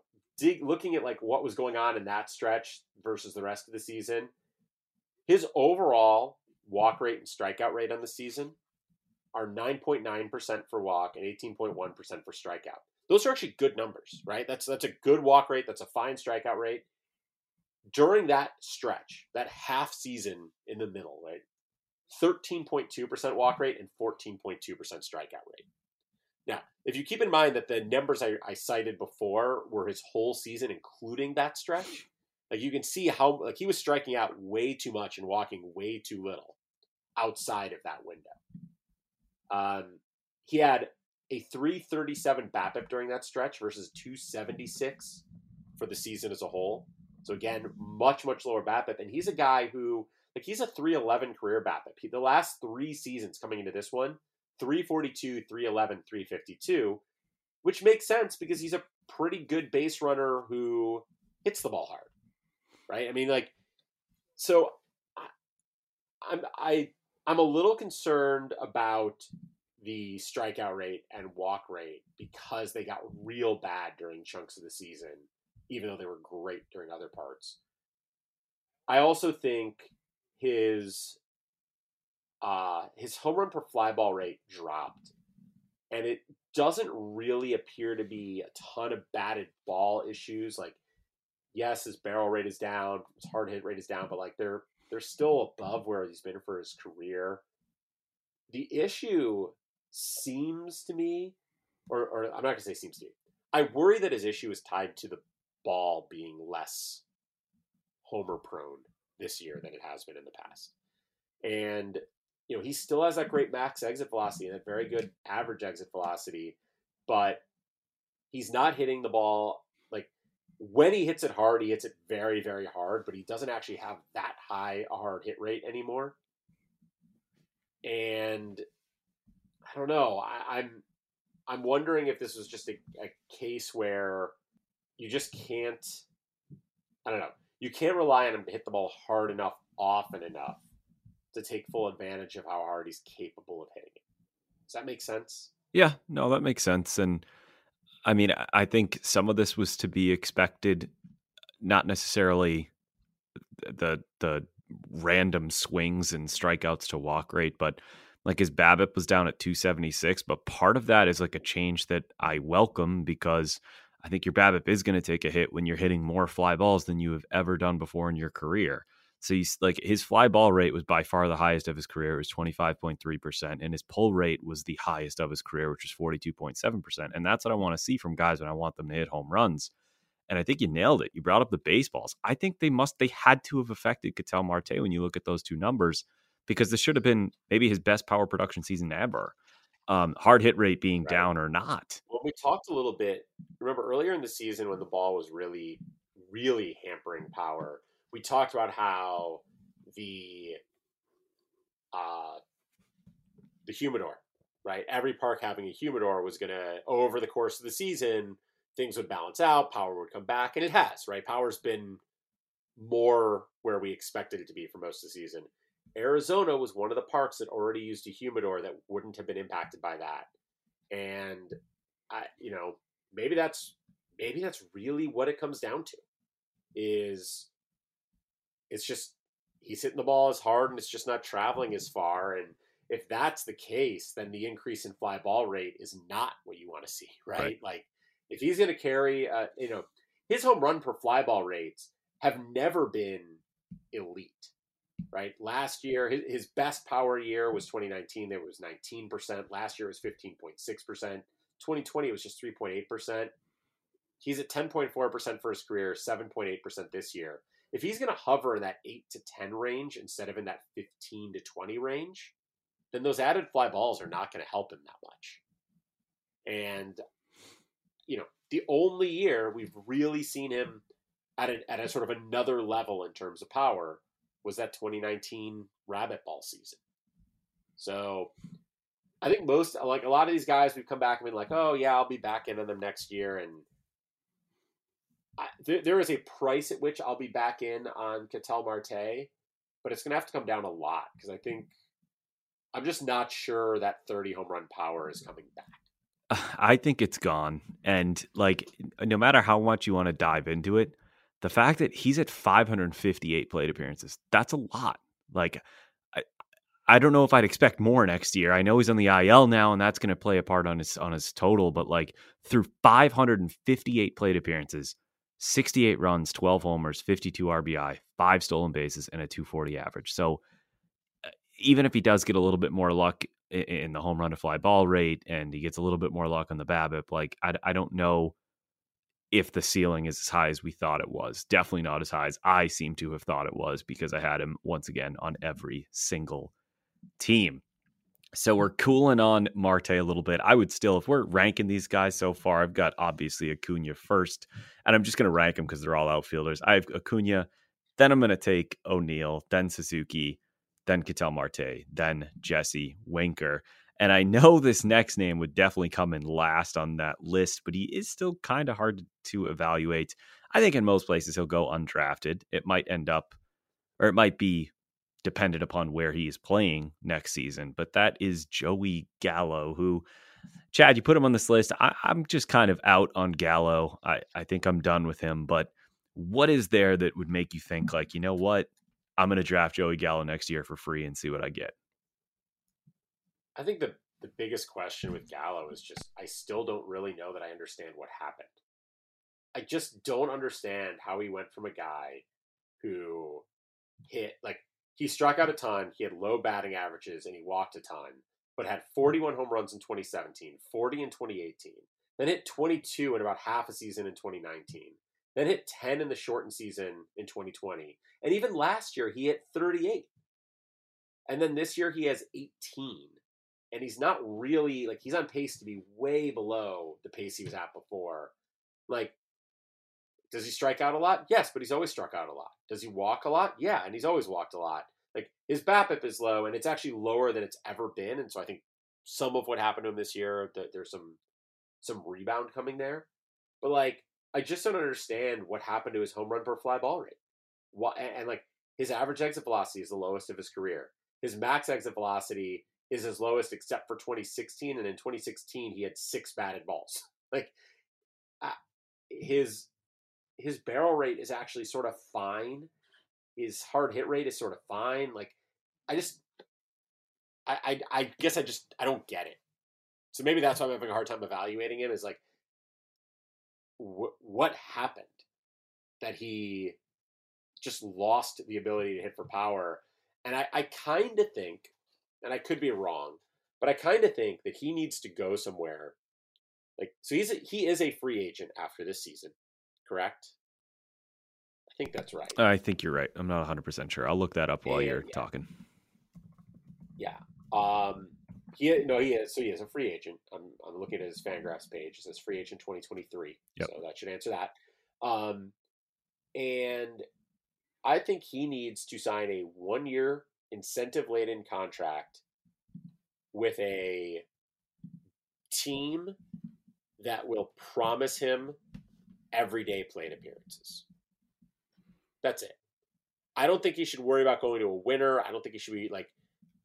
looking at like what was going on in that stretch versus the rest of the season, his overall walk rate and strikeout rate on the season are 9.9% for walk and 18.1% for strikeout. Those are actually good numbers, right? That's a good walk rate. That's a fine strikeout rate. During that stretch, that half season in the middle, right? 13.2% walk rate and 14.2% strikeout rate. Now, if you keep in mind that the numbers I cited before were his whole season, including that stretch, like you can see how like he was striking out way too much and walking way too little outside of that window. He had a 337 BABIP during that stretch versus 276 for the season as a whole. So again, much, much lower BABIP. And he's a guy who, like, he's a 311 career BABIP. The last three seasons coming into this one, 342, 311, 352, which makes sense because he's a pretty good base runner who hits the ball hard, right? I mean, like, so I'm a little concerned about the strikeout rate and walk rate because they got real bad during chunks of the season, even though they were great during other parts. I also think his home run per fly ball rate dropped, and it doesn't really appear to be a ton of batted ball issues. Like, yes, his barrel rate is down, his hard hit rate is down, but like they're still above where he's been for his career. The issue seems to me, or I'm not going to say seems to me, I worry that his issue is tied to the ball being less homer prone this year than it has been in the past. And, you know, he still has that great max exit velocity and that very good average exit velocity, but he's not hitting the ball. When he hits it hard, he hits it very, very hard, but he doesn't actually have that high a hard hit rate anymore. And I don't know. I'm wondering if this was just a case where you just can't, I don't know, you can't rely on him to hit the ball hard enough, often enough to take full advantage of how hard he's capable of hitting it. Does that make sense? Yeah, no, that makes sense. And I mean, I think some of this was to be expected, not necessarily the random swings and strikeouts to walk rate, but like his BABIP was down at 276. But part of that is like a change that I welcome because I think your BABIP is going to take a hit when you're hitting more fly balls than you have ever done before in your career. So he's like, his fly ball rate was by far the highest of his career. It was 25.3%. And his pull rate was the highest of his career, which was 42.7%. And that's what I want to see from guys when I want them to hit home runs. And I think you nailed it. You brought up the baseballs. I think they had to have affected Ketel Marte when you look at those two numbers, because this should have been maybe his best power production season ever. Hard hit rate being right down or not. Well, we talked a little bit, remember earlier in the season when the ball was really, really hampering power, we talked about how the humidor, right? Every park having a humidor was going to, over the course of the season, things would balance out, power would come back, and it has, right? Power's been more where we expected it to be for most of the season. Arizona was one of the parks that already used a humidor that wouldn't have been impacted by that. And, you know, maybe that's really what it comes down to is it's just he's hitting the ball as hard and it's just not traveling as far. And if that's the case, then the increase in fly ball rate is not what you want to see, right? Like if he's going to carry, his home run per fly ball rates have never been elite, right? Last year, his best power year was 2019. There was 19%. Last year it was 15.6%. 2020 it was just 3.8%. He's at 10.4% for his career, 7.8% this year. If he's going to hover in that 8 to 10 range instead of in that 15 to 20 range, then those added fly balls are not going to help him that much. And, the only year we've really seen him at a sort of another level in terms of power was that 2019 rabbit ball season. So I think a lot of these guys, we've come back and been like, oh yeah, I'll be back in on them next year. And there is a price at which I'll be back in on Ketel Marte, but it's going to have to come down a lot because I think I'm just not sure that 30 home run power is coming back. I think it's gone. And no matter how much you want to dive into it, the fact that he's at 558 plate appearances, that's a lot. I don't know if I'd expect more next year. I know he's on the IL now, and that's going to play a part on his total. But through 558 plate appearances, 68 runs, 12 homers, 52 RBI, 5 stolen bases, and a 240 average. So even if he does get a little bit more luck in the home run to fly ball rate and he gets a little bit more luck on the BABIP, I don't know if the ceiling is as high as we thought it was. Definitely not as high as I seem to have thought it was because I had him once again on every single team. So we're cooling on Marte a little bit. I would still, if we're ranking these guys so far, I've got obviously Acuna first, and I'm just going to rank them because they're all outfielders. I have Acuna, then I'm going to take O'Neill, then Suzuki, then Ketel Marte, then Jesse Winker. And I know this next name would definitely come in last on that list, but he is still kind of hard to evaluate. I think in most places he'll go undrafted. It might end up, or it might be dependent upon where he is playing next season. But that is Joey Gallo, who, Chad, you put him on this list. I'm just kind of out on Gallo. I think I'm done with him. But what is there that would make you think you know what? I'm going to draft Joey Gallo next year for free and see what I get. I think the biggest question with Gallo is just, I still don't really know that I understand what happened. I just don't understand how he went from a guy who hit, he struck out a ton, he had low batting averages, and he walked a ton, but had 41 home runs in 2017, 40 in 2018, then hit 22 in about half a season in 2019, then hit 10 in the shortened season in 2020, and even last year he hit 38. And then this year he has 18, and he's not really, he's on pace to be way below the pace he was at before. Does he strike out a lot? Yes, but he's always struck out a lot. Does he walk a lot? Yeah, and he's always walked a lot. His BABIP is low, and it's actually lower than it's ever been, and so I think some of what happened to him this year, there's some rebound coming there. But, I just don't understand what happened to his home run per fly ball rate. His average exit velocity is the lowest of his career. His max exit velocity is his lowest except for 2016, and in 2016, he had 6 batted balls. His barrel rate is actually sort of fine. His hard hit rate is sort of fine. I don't get it. So maybe that's why I'm having a hard time evaluating him, is what happened that he just lost the ability to hit for power. And I kind of think, and I could be wrong, but I kind of think that he needs to go somewhere. So he is a free agent after this season. Correct? I think that's right. I think you're right. I'm not 100% sure. I'll look that up while you're talking. Yeah. He is. So he is a free agent. I'm looking at his FanGraphs page. It says free agent 2023. Yep. So that should answer that. And I think he needs to sign a 1-year incentive-laden contract with a team that will promise him everyday plate appearances. That's it. I don't think he should worry about going to a winner. I don't think he should be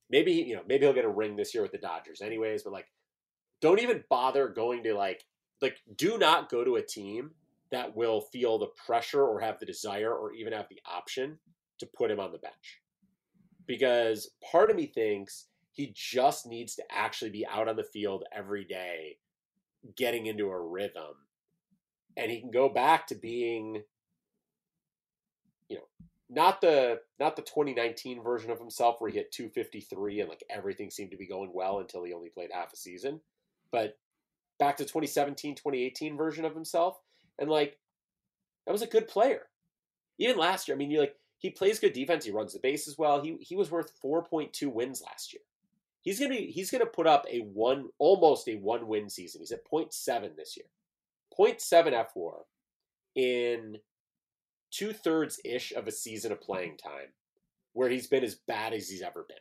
maybe he'll get a ring this year with the Dodgers anyways, but don't even bother going to do not go to a team that will feel the pressure or have the desire or even have the option to put him on the bench, because part of me thinks he just needs to actually be out on the field every day, getting into a rhythm, and he can go back to being, you know, not the 2019 version of himself where he hit .253 and like everything seemed to be going well until he only played half a season, but back to 2017, 2018 version of himself. And like, that was a good player. Even last year, I mean, you're like, he plays good defense. He runs the bases well. He was worth 4.2 wins last year. He's gonna put up almost a one win season. He's at 0.7 this year, 0.7 FWAR in 2/3 ish of a season of playing time, where he's been as bad as he's ever been.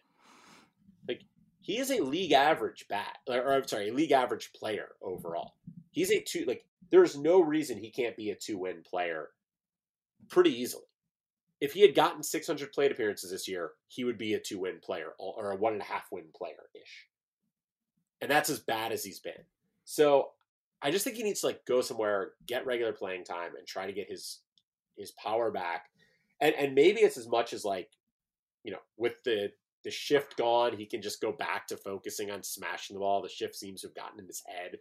Like, he is a league average league average player overall. He's a two. Like, there's no reason he can't be a 2-win player pretty easily. If he had gotten 600 plate appearances this year, he would be a 2-win player or a 1.5-win player-ish. And that's as bad as he's been. So I just think he needs to like go somewhere, get regular playing time, and try to get his power back. And maybe it's as much as like, you know, with the shift gone, he can just go back to focusing on smashing the ball. The shift seems to have gotten in his head.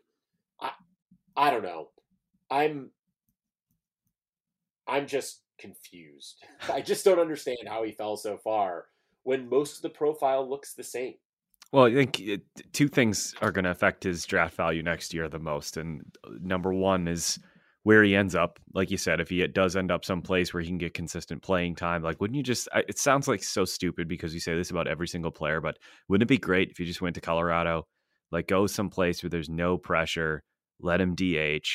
I don't know. I'm just confused. I just don't understand how he fell so far when most of the profile looks the same. Well, I think two things are going to affect his draft value next year the most. And number one is where he ends up. Like you said, if he does end up someplace where he can get consistent playing time, like, wouldn't you just, it sounds like so stupid because you say this about every single player, but wouldn't it be great if you just went to Colorado, like go someplace where there's no pressure, let him DH,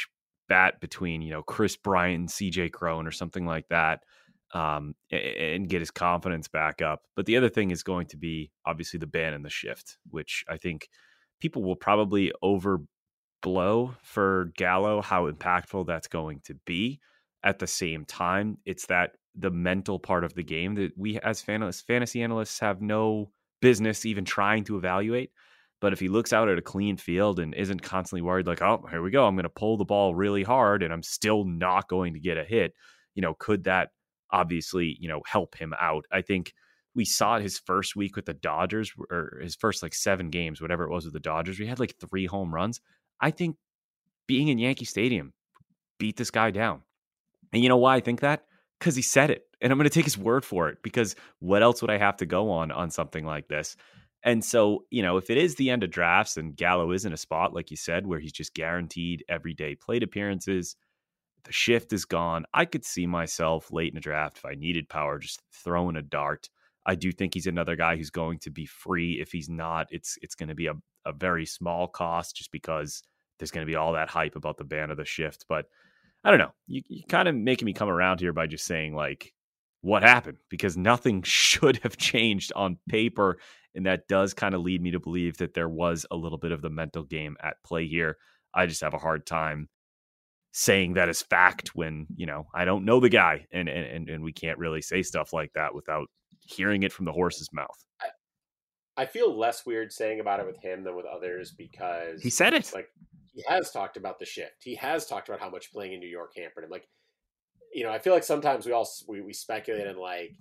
bat between, you know, Chris Bryant and CJ Crone or something like that, and get his confidence back up. But the other thing is going to be obviously the ban and the shift, which I think people will probably overblow for Gallo, how impactful that's going to be. At the same time, it's that the mental part of the game that we as fantasy analysts have no business even trying to evaluate. But if he looks out at a clean field and isn't constantly worried, like, oh, here we go, I'm going to pull the ball really hard and I'm still not going to get a hit, you know, could that obviously, you know, help him out? I think we saw it his first week with the Dodgers, or his first like 7 games, whatever it was with the Dodgers, we had like 3 home runs. I think being in Yankee Stadium beat this guy down. And you know why I think that? Because he said it. And I'm going to take his word for it, because what else would I have to go on something like this? And so, you know, if it is the end of drafts and Gallo is in a spot, like you said, where he's just guaranteed everyday plate appearances, the shift is gone. I could see myself late in a draft, if I needed power, just throwing a dart. I do think he's another guy who's going to be free. If he's not, it's going to be a very small cost, just because there's going to be all that hype about the ban of the shift. But I don't know. You're kind of making me come around here by just saying, like, what happened? Because nothing should have changed on paper. And that does kind of lead me to believe that there was a little bit of the mental game at play here. I just have a hard time saying that as fact when, you know, I don't know the guy, and we can't really say stuff like that without hearing it from the horse's mouth. I feel less weird saying about it with him than with others, because he said it. Like, he has talked about the shift. He has talked about how much playing in New York hampered him. Like, you know, I feel like sometimes we speculate and like,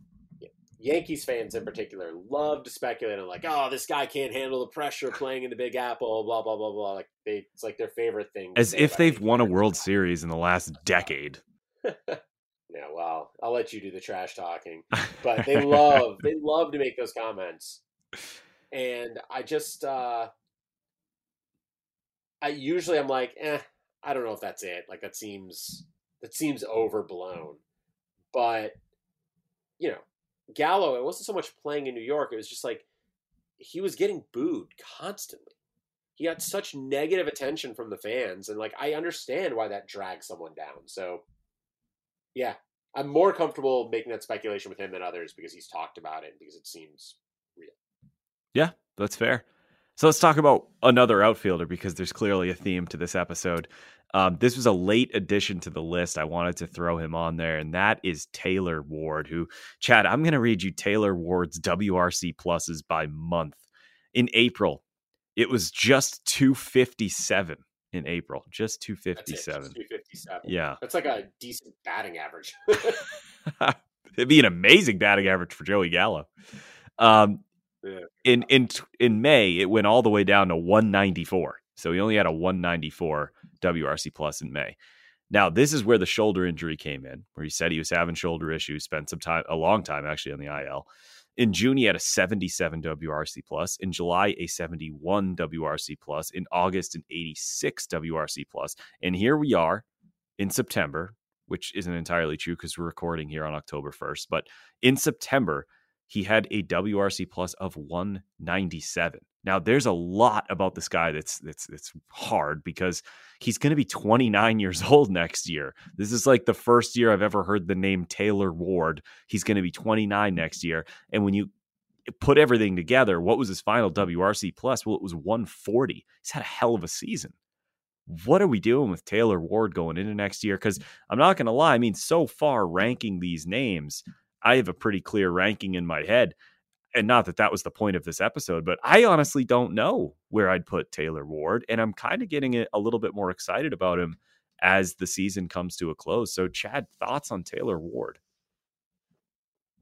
Yankees fans in particular love to speculate on like, oh, this guy can't handle the pressure playing in the Big Apple, blah, blah, blah, blah. Like it's like their favorite thing. As if they've won a World Series in the last decade. Yeah, well, I'll let you do the trash talking, but they love to make those comments. And I just, I'm like, I don't know if that's it. Like that seems overblown, but you know, Gallo, it wasn't so much playing in New York. It was just like he was getting booed constantly. He got such negative attention from the fans. And like, I understand why that drags someone down. So yeah, I'm more comfortable making that speculation with him than others because he's talked about it and because it seems real. Yeah, that's fair. So let's talk about another outfielder, because there's clearly a theme to this episode. This was a late addition to the list. I wanted to throw him on there, and that is Taylor Ward, who, Chad, I'm going to read you Taylor Ward's WRC pluses by month. In April, it was just 257 in April, just 257. That's it, just 257. Yeah. That's like a decent batting average. It'd be an amazing batting average for Joey Gallo. In May, it went all the way down to 194. So he only had a 194 WRC Plus in May. Now, this is where the shoulder injury came in, where he said he was having shoulder issues, spent some time, a long time actually, on the IL. In June, he had a 77 WRC Plus. In July, a 71 WRC Plus. In August, an 86 WRC Plus. And here we are in September, which isn't entirely true because we're recording here on October 1st. But in September, he had a WRC Plus of 197. Now, there's a lot about this guy that's hard because he's going to be 29 years old next year. This is like the first year I've ever heard the name Taylor Ward. He's going to be 29 next year. And when you put everything together, what was his final WRC Plus? Well, it was 140. He's had a hell of a season. What are we doing with Taylor Ward going into next year? Because I'm not going to lie. I mean, so far ranking these names, I have a pretty clear ranking in my head. And not that that was the point of this episode, but I honestly don't know where I'd put Taylor Ward. And I'm kind of getting a little bit more excited about him as the season comes to a close. So, Chad, thoughts on Taylor Ward?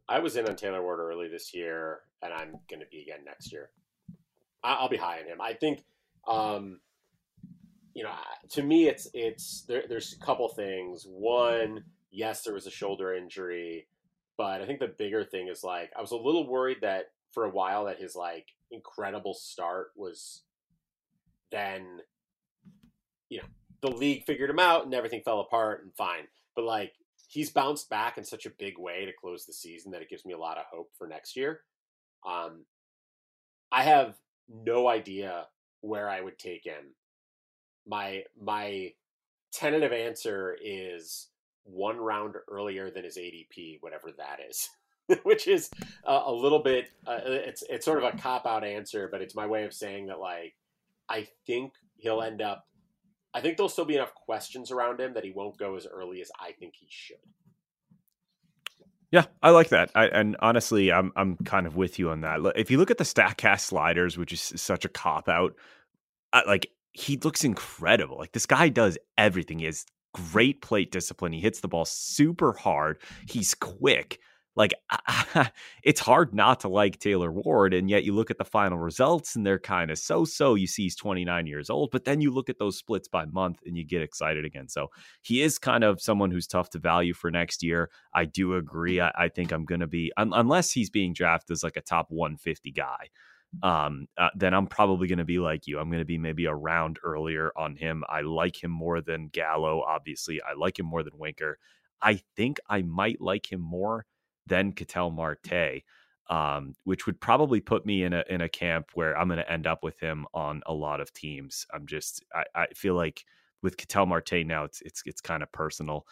I was in on Taylor Ward early this year, and I'm going to be again next year. I'll be high on him. I think, to me, it's there's a couple things. One, yes, there was a shoulder injury. But I think the bigger thing is, like, I was a little worried that for a while that his, like, incredible start was then, the league figured him out and everything fell apart and fine. But, like, he's bounced back in such a big way to close the season that it gives me a lot of hope for next year. I have no idea where I would take him. My tentative answer is one round earlier than his ADP, whatever that is, which is a little bit, it's sort of a cop-out answer, but it's my way of saying that, like, I think he'll end up, I think there'll still be enough questions around him that he won't go as early as I think he should. Yeah, I like that. And honestly, I'm kind of with you on that. If you look at the Statcast sliders, which is such a cop-out, he looks incredible. Like, this guy does everything. He has great plate discipline. He hits the ball super hard. He's quick. Like, it's hard not to like Taylor Ward. And yet you look at the final results and they're kind of so-so. You see he's 29 years old, but then you look at those splits by month and you get excited again. So he is kind of someone who's tough to value for next year. I do agree. I think I'm going to be, unless he's being drafted as like a top 150 guy, then I'm probably going to be like you. I'm going to be maybe a round earlier on him. I like him more than Gallo, obviously. I like him more than Winker. I think I might like him more than Ketel Marte, which would probably put me in a camp where I'm going to end up with him on a lot of teams. I feel like with Ketel Marte now, it's kind of personal.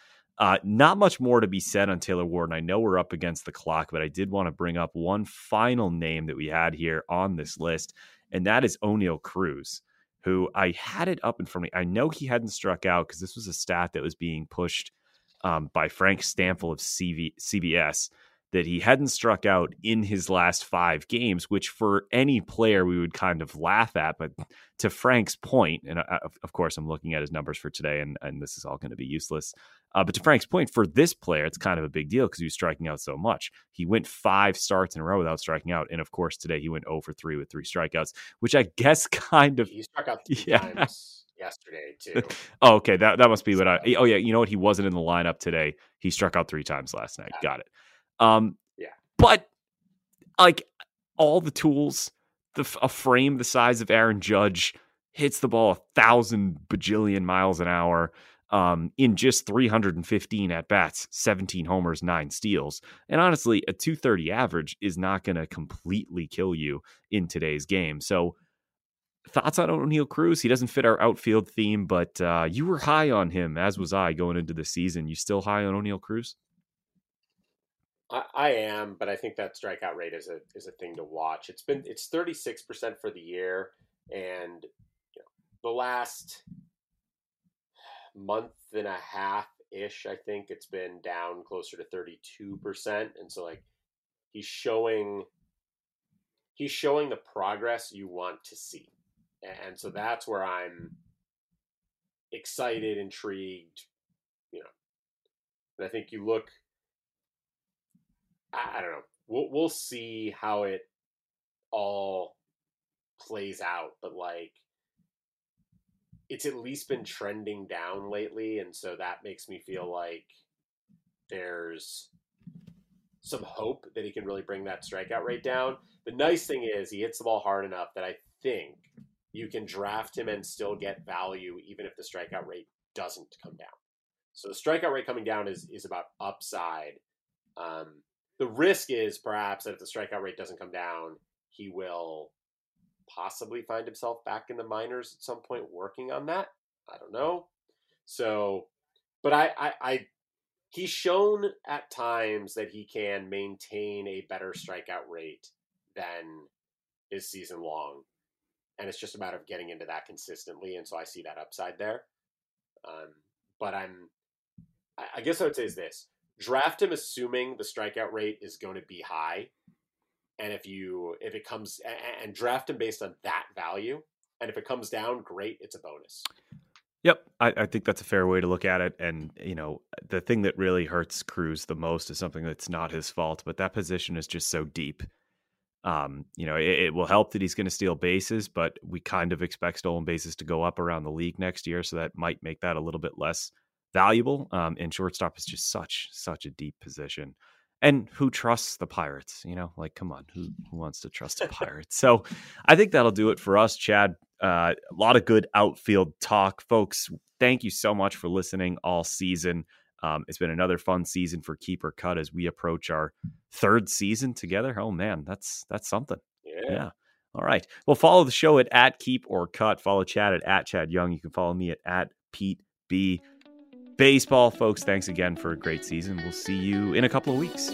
Not much more to be said on Taylor Ward, and I know we're up against the clock, but I did want to bring up one final name that we had here on this list, and that is Oneil Cruz, who I had it up in front of me. I know he hadn't struck out because this was a stat that was being pushed by Frank Stample of CBS, that he hadn't struck out in his last 5 games, which for any player we would kind of laugh at. But to Frank's point, and of course I'm looking at his numbers for today, and this is all going to be useless. But to Frank's point, for this player, it's kind of a big deal because he was striking out so much. He went 5 starts in a row without striking out. And of course, today he went 0 for 3 with 3 strikeouts, which I guess kind of... He struck out 3 times. Yesterday too. Oh, okay. That must be what I... Oh yeah. You know what? He wasn't in the lineup today. He struck out 3 times last night. Yeah. Got it. Yeah. But like all the tools, a frame the size of Aaron Judge, hits the ball 1,000 bajillion miles an hour in just 315 at bats, 17 homers, 9 steals. And honestly, a 230 average is not going to completely kill you in today's game. So thoughts on Oneil Cruz? He doesn't fit our outfield theme, but you were high on him, as was I, going into the season. You still high on Oneil Cruz? I am, but I think that strikeout rate is a thing to watch. It's 36% for the year, and the last month and a half ish, I think it's been down closer to 32%. And so, like, he's showing the progress you want to see. And so that's where I'm excited, intrigued. And I think you look I don't know. We'll see how it all plays out, but like it's at least been trending down lately, and so that makes me feel like there's some hope that he can really bring that strikeout rate down. The nice thing is he hits the ball hard enough that I think you can draft him and still get value even if the strikeout rate doesn't come down. So the strikeout rate coming down is about upside. The risk is perhaps that if the strikeout rate doesn't come down, he will possibly find himself back in the minors at some point working on that. I don't know. So, but he's shown at times that he can maintain a better strikeout rate than his season long. And it's just a matter of getting into that consistently. And so I see that upside there. But I guess what I would say is this. Draft him assuming the strikeout rate is going to be high. And if it comes, and draft him based on that value. And if it comes down, great, it's a bonus. Yep. I think that's a fair way to look at it. And, you know, the thing that really hurts Cruz the most is something that's not his fault, but that position is just so deep. You know, it will help that he's going to steal bases, but we kind of expect stolen bases to go up around the league next year. So that might make that a little bit less valuable. And shortstop is just such a deep position. And who trusts the Pirates? You know, like, come on, who wants to trust the Pirates? So I think that'll do it for us, Chad. A lot of good outfield talk, folks. Thank you so much for listening all season. It's been another fun season for Keep or Cut as we approach our third season together. Oh, man, that's something. Yeah. All right. Well, follow the show at Keep or Cut. Follow Chad at Chad Young. You can follow me at Pete B. Baseball. Folks, thanks again for a great season. We'll see you in a couple of weeks.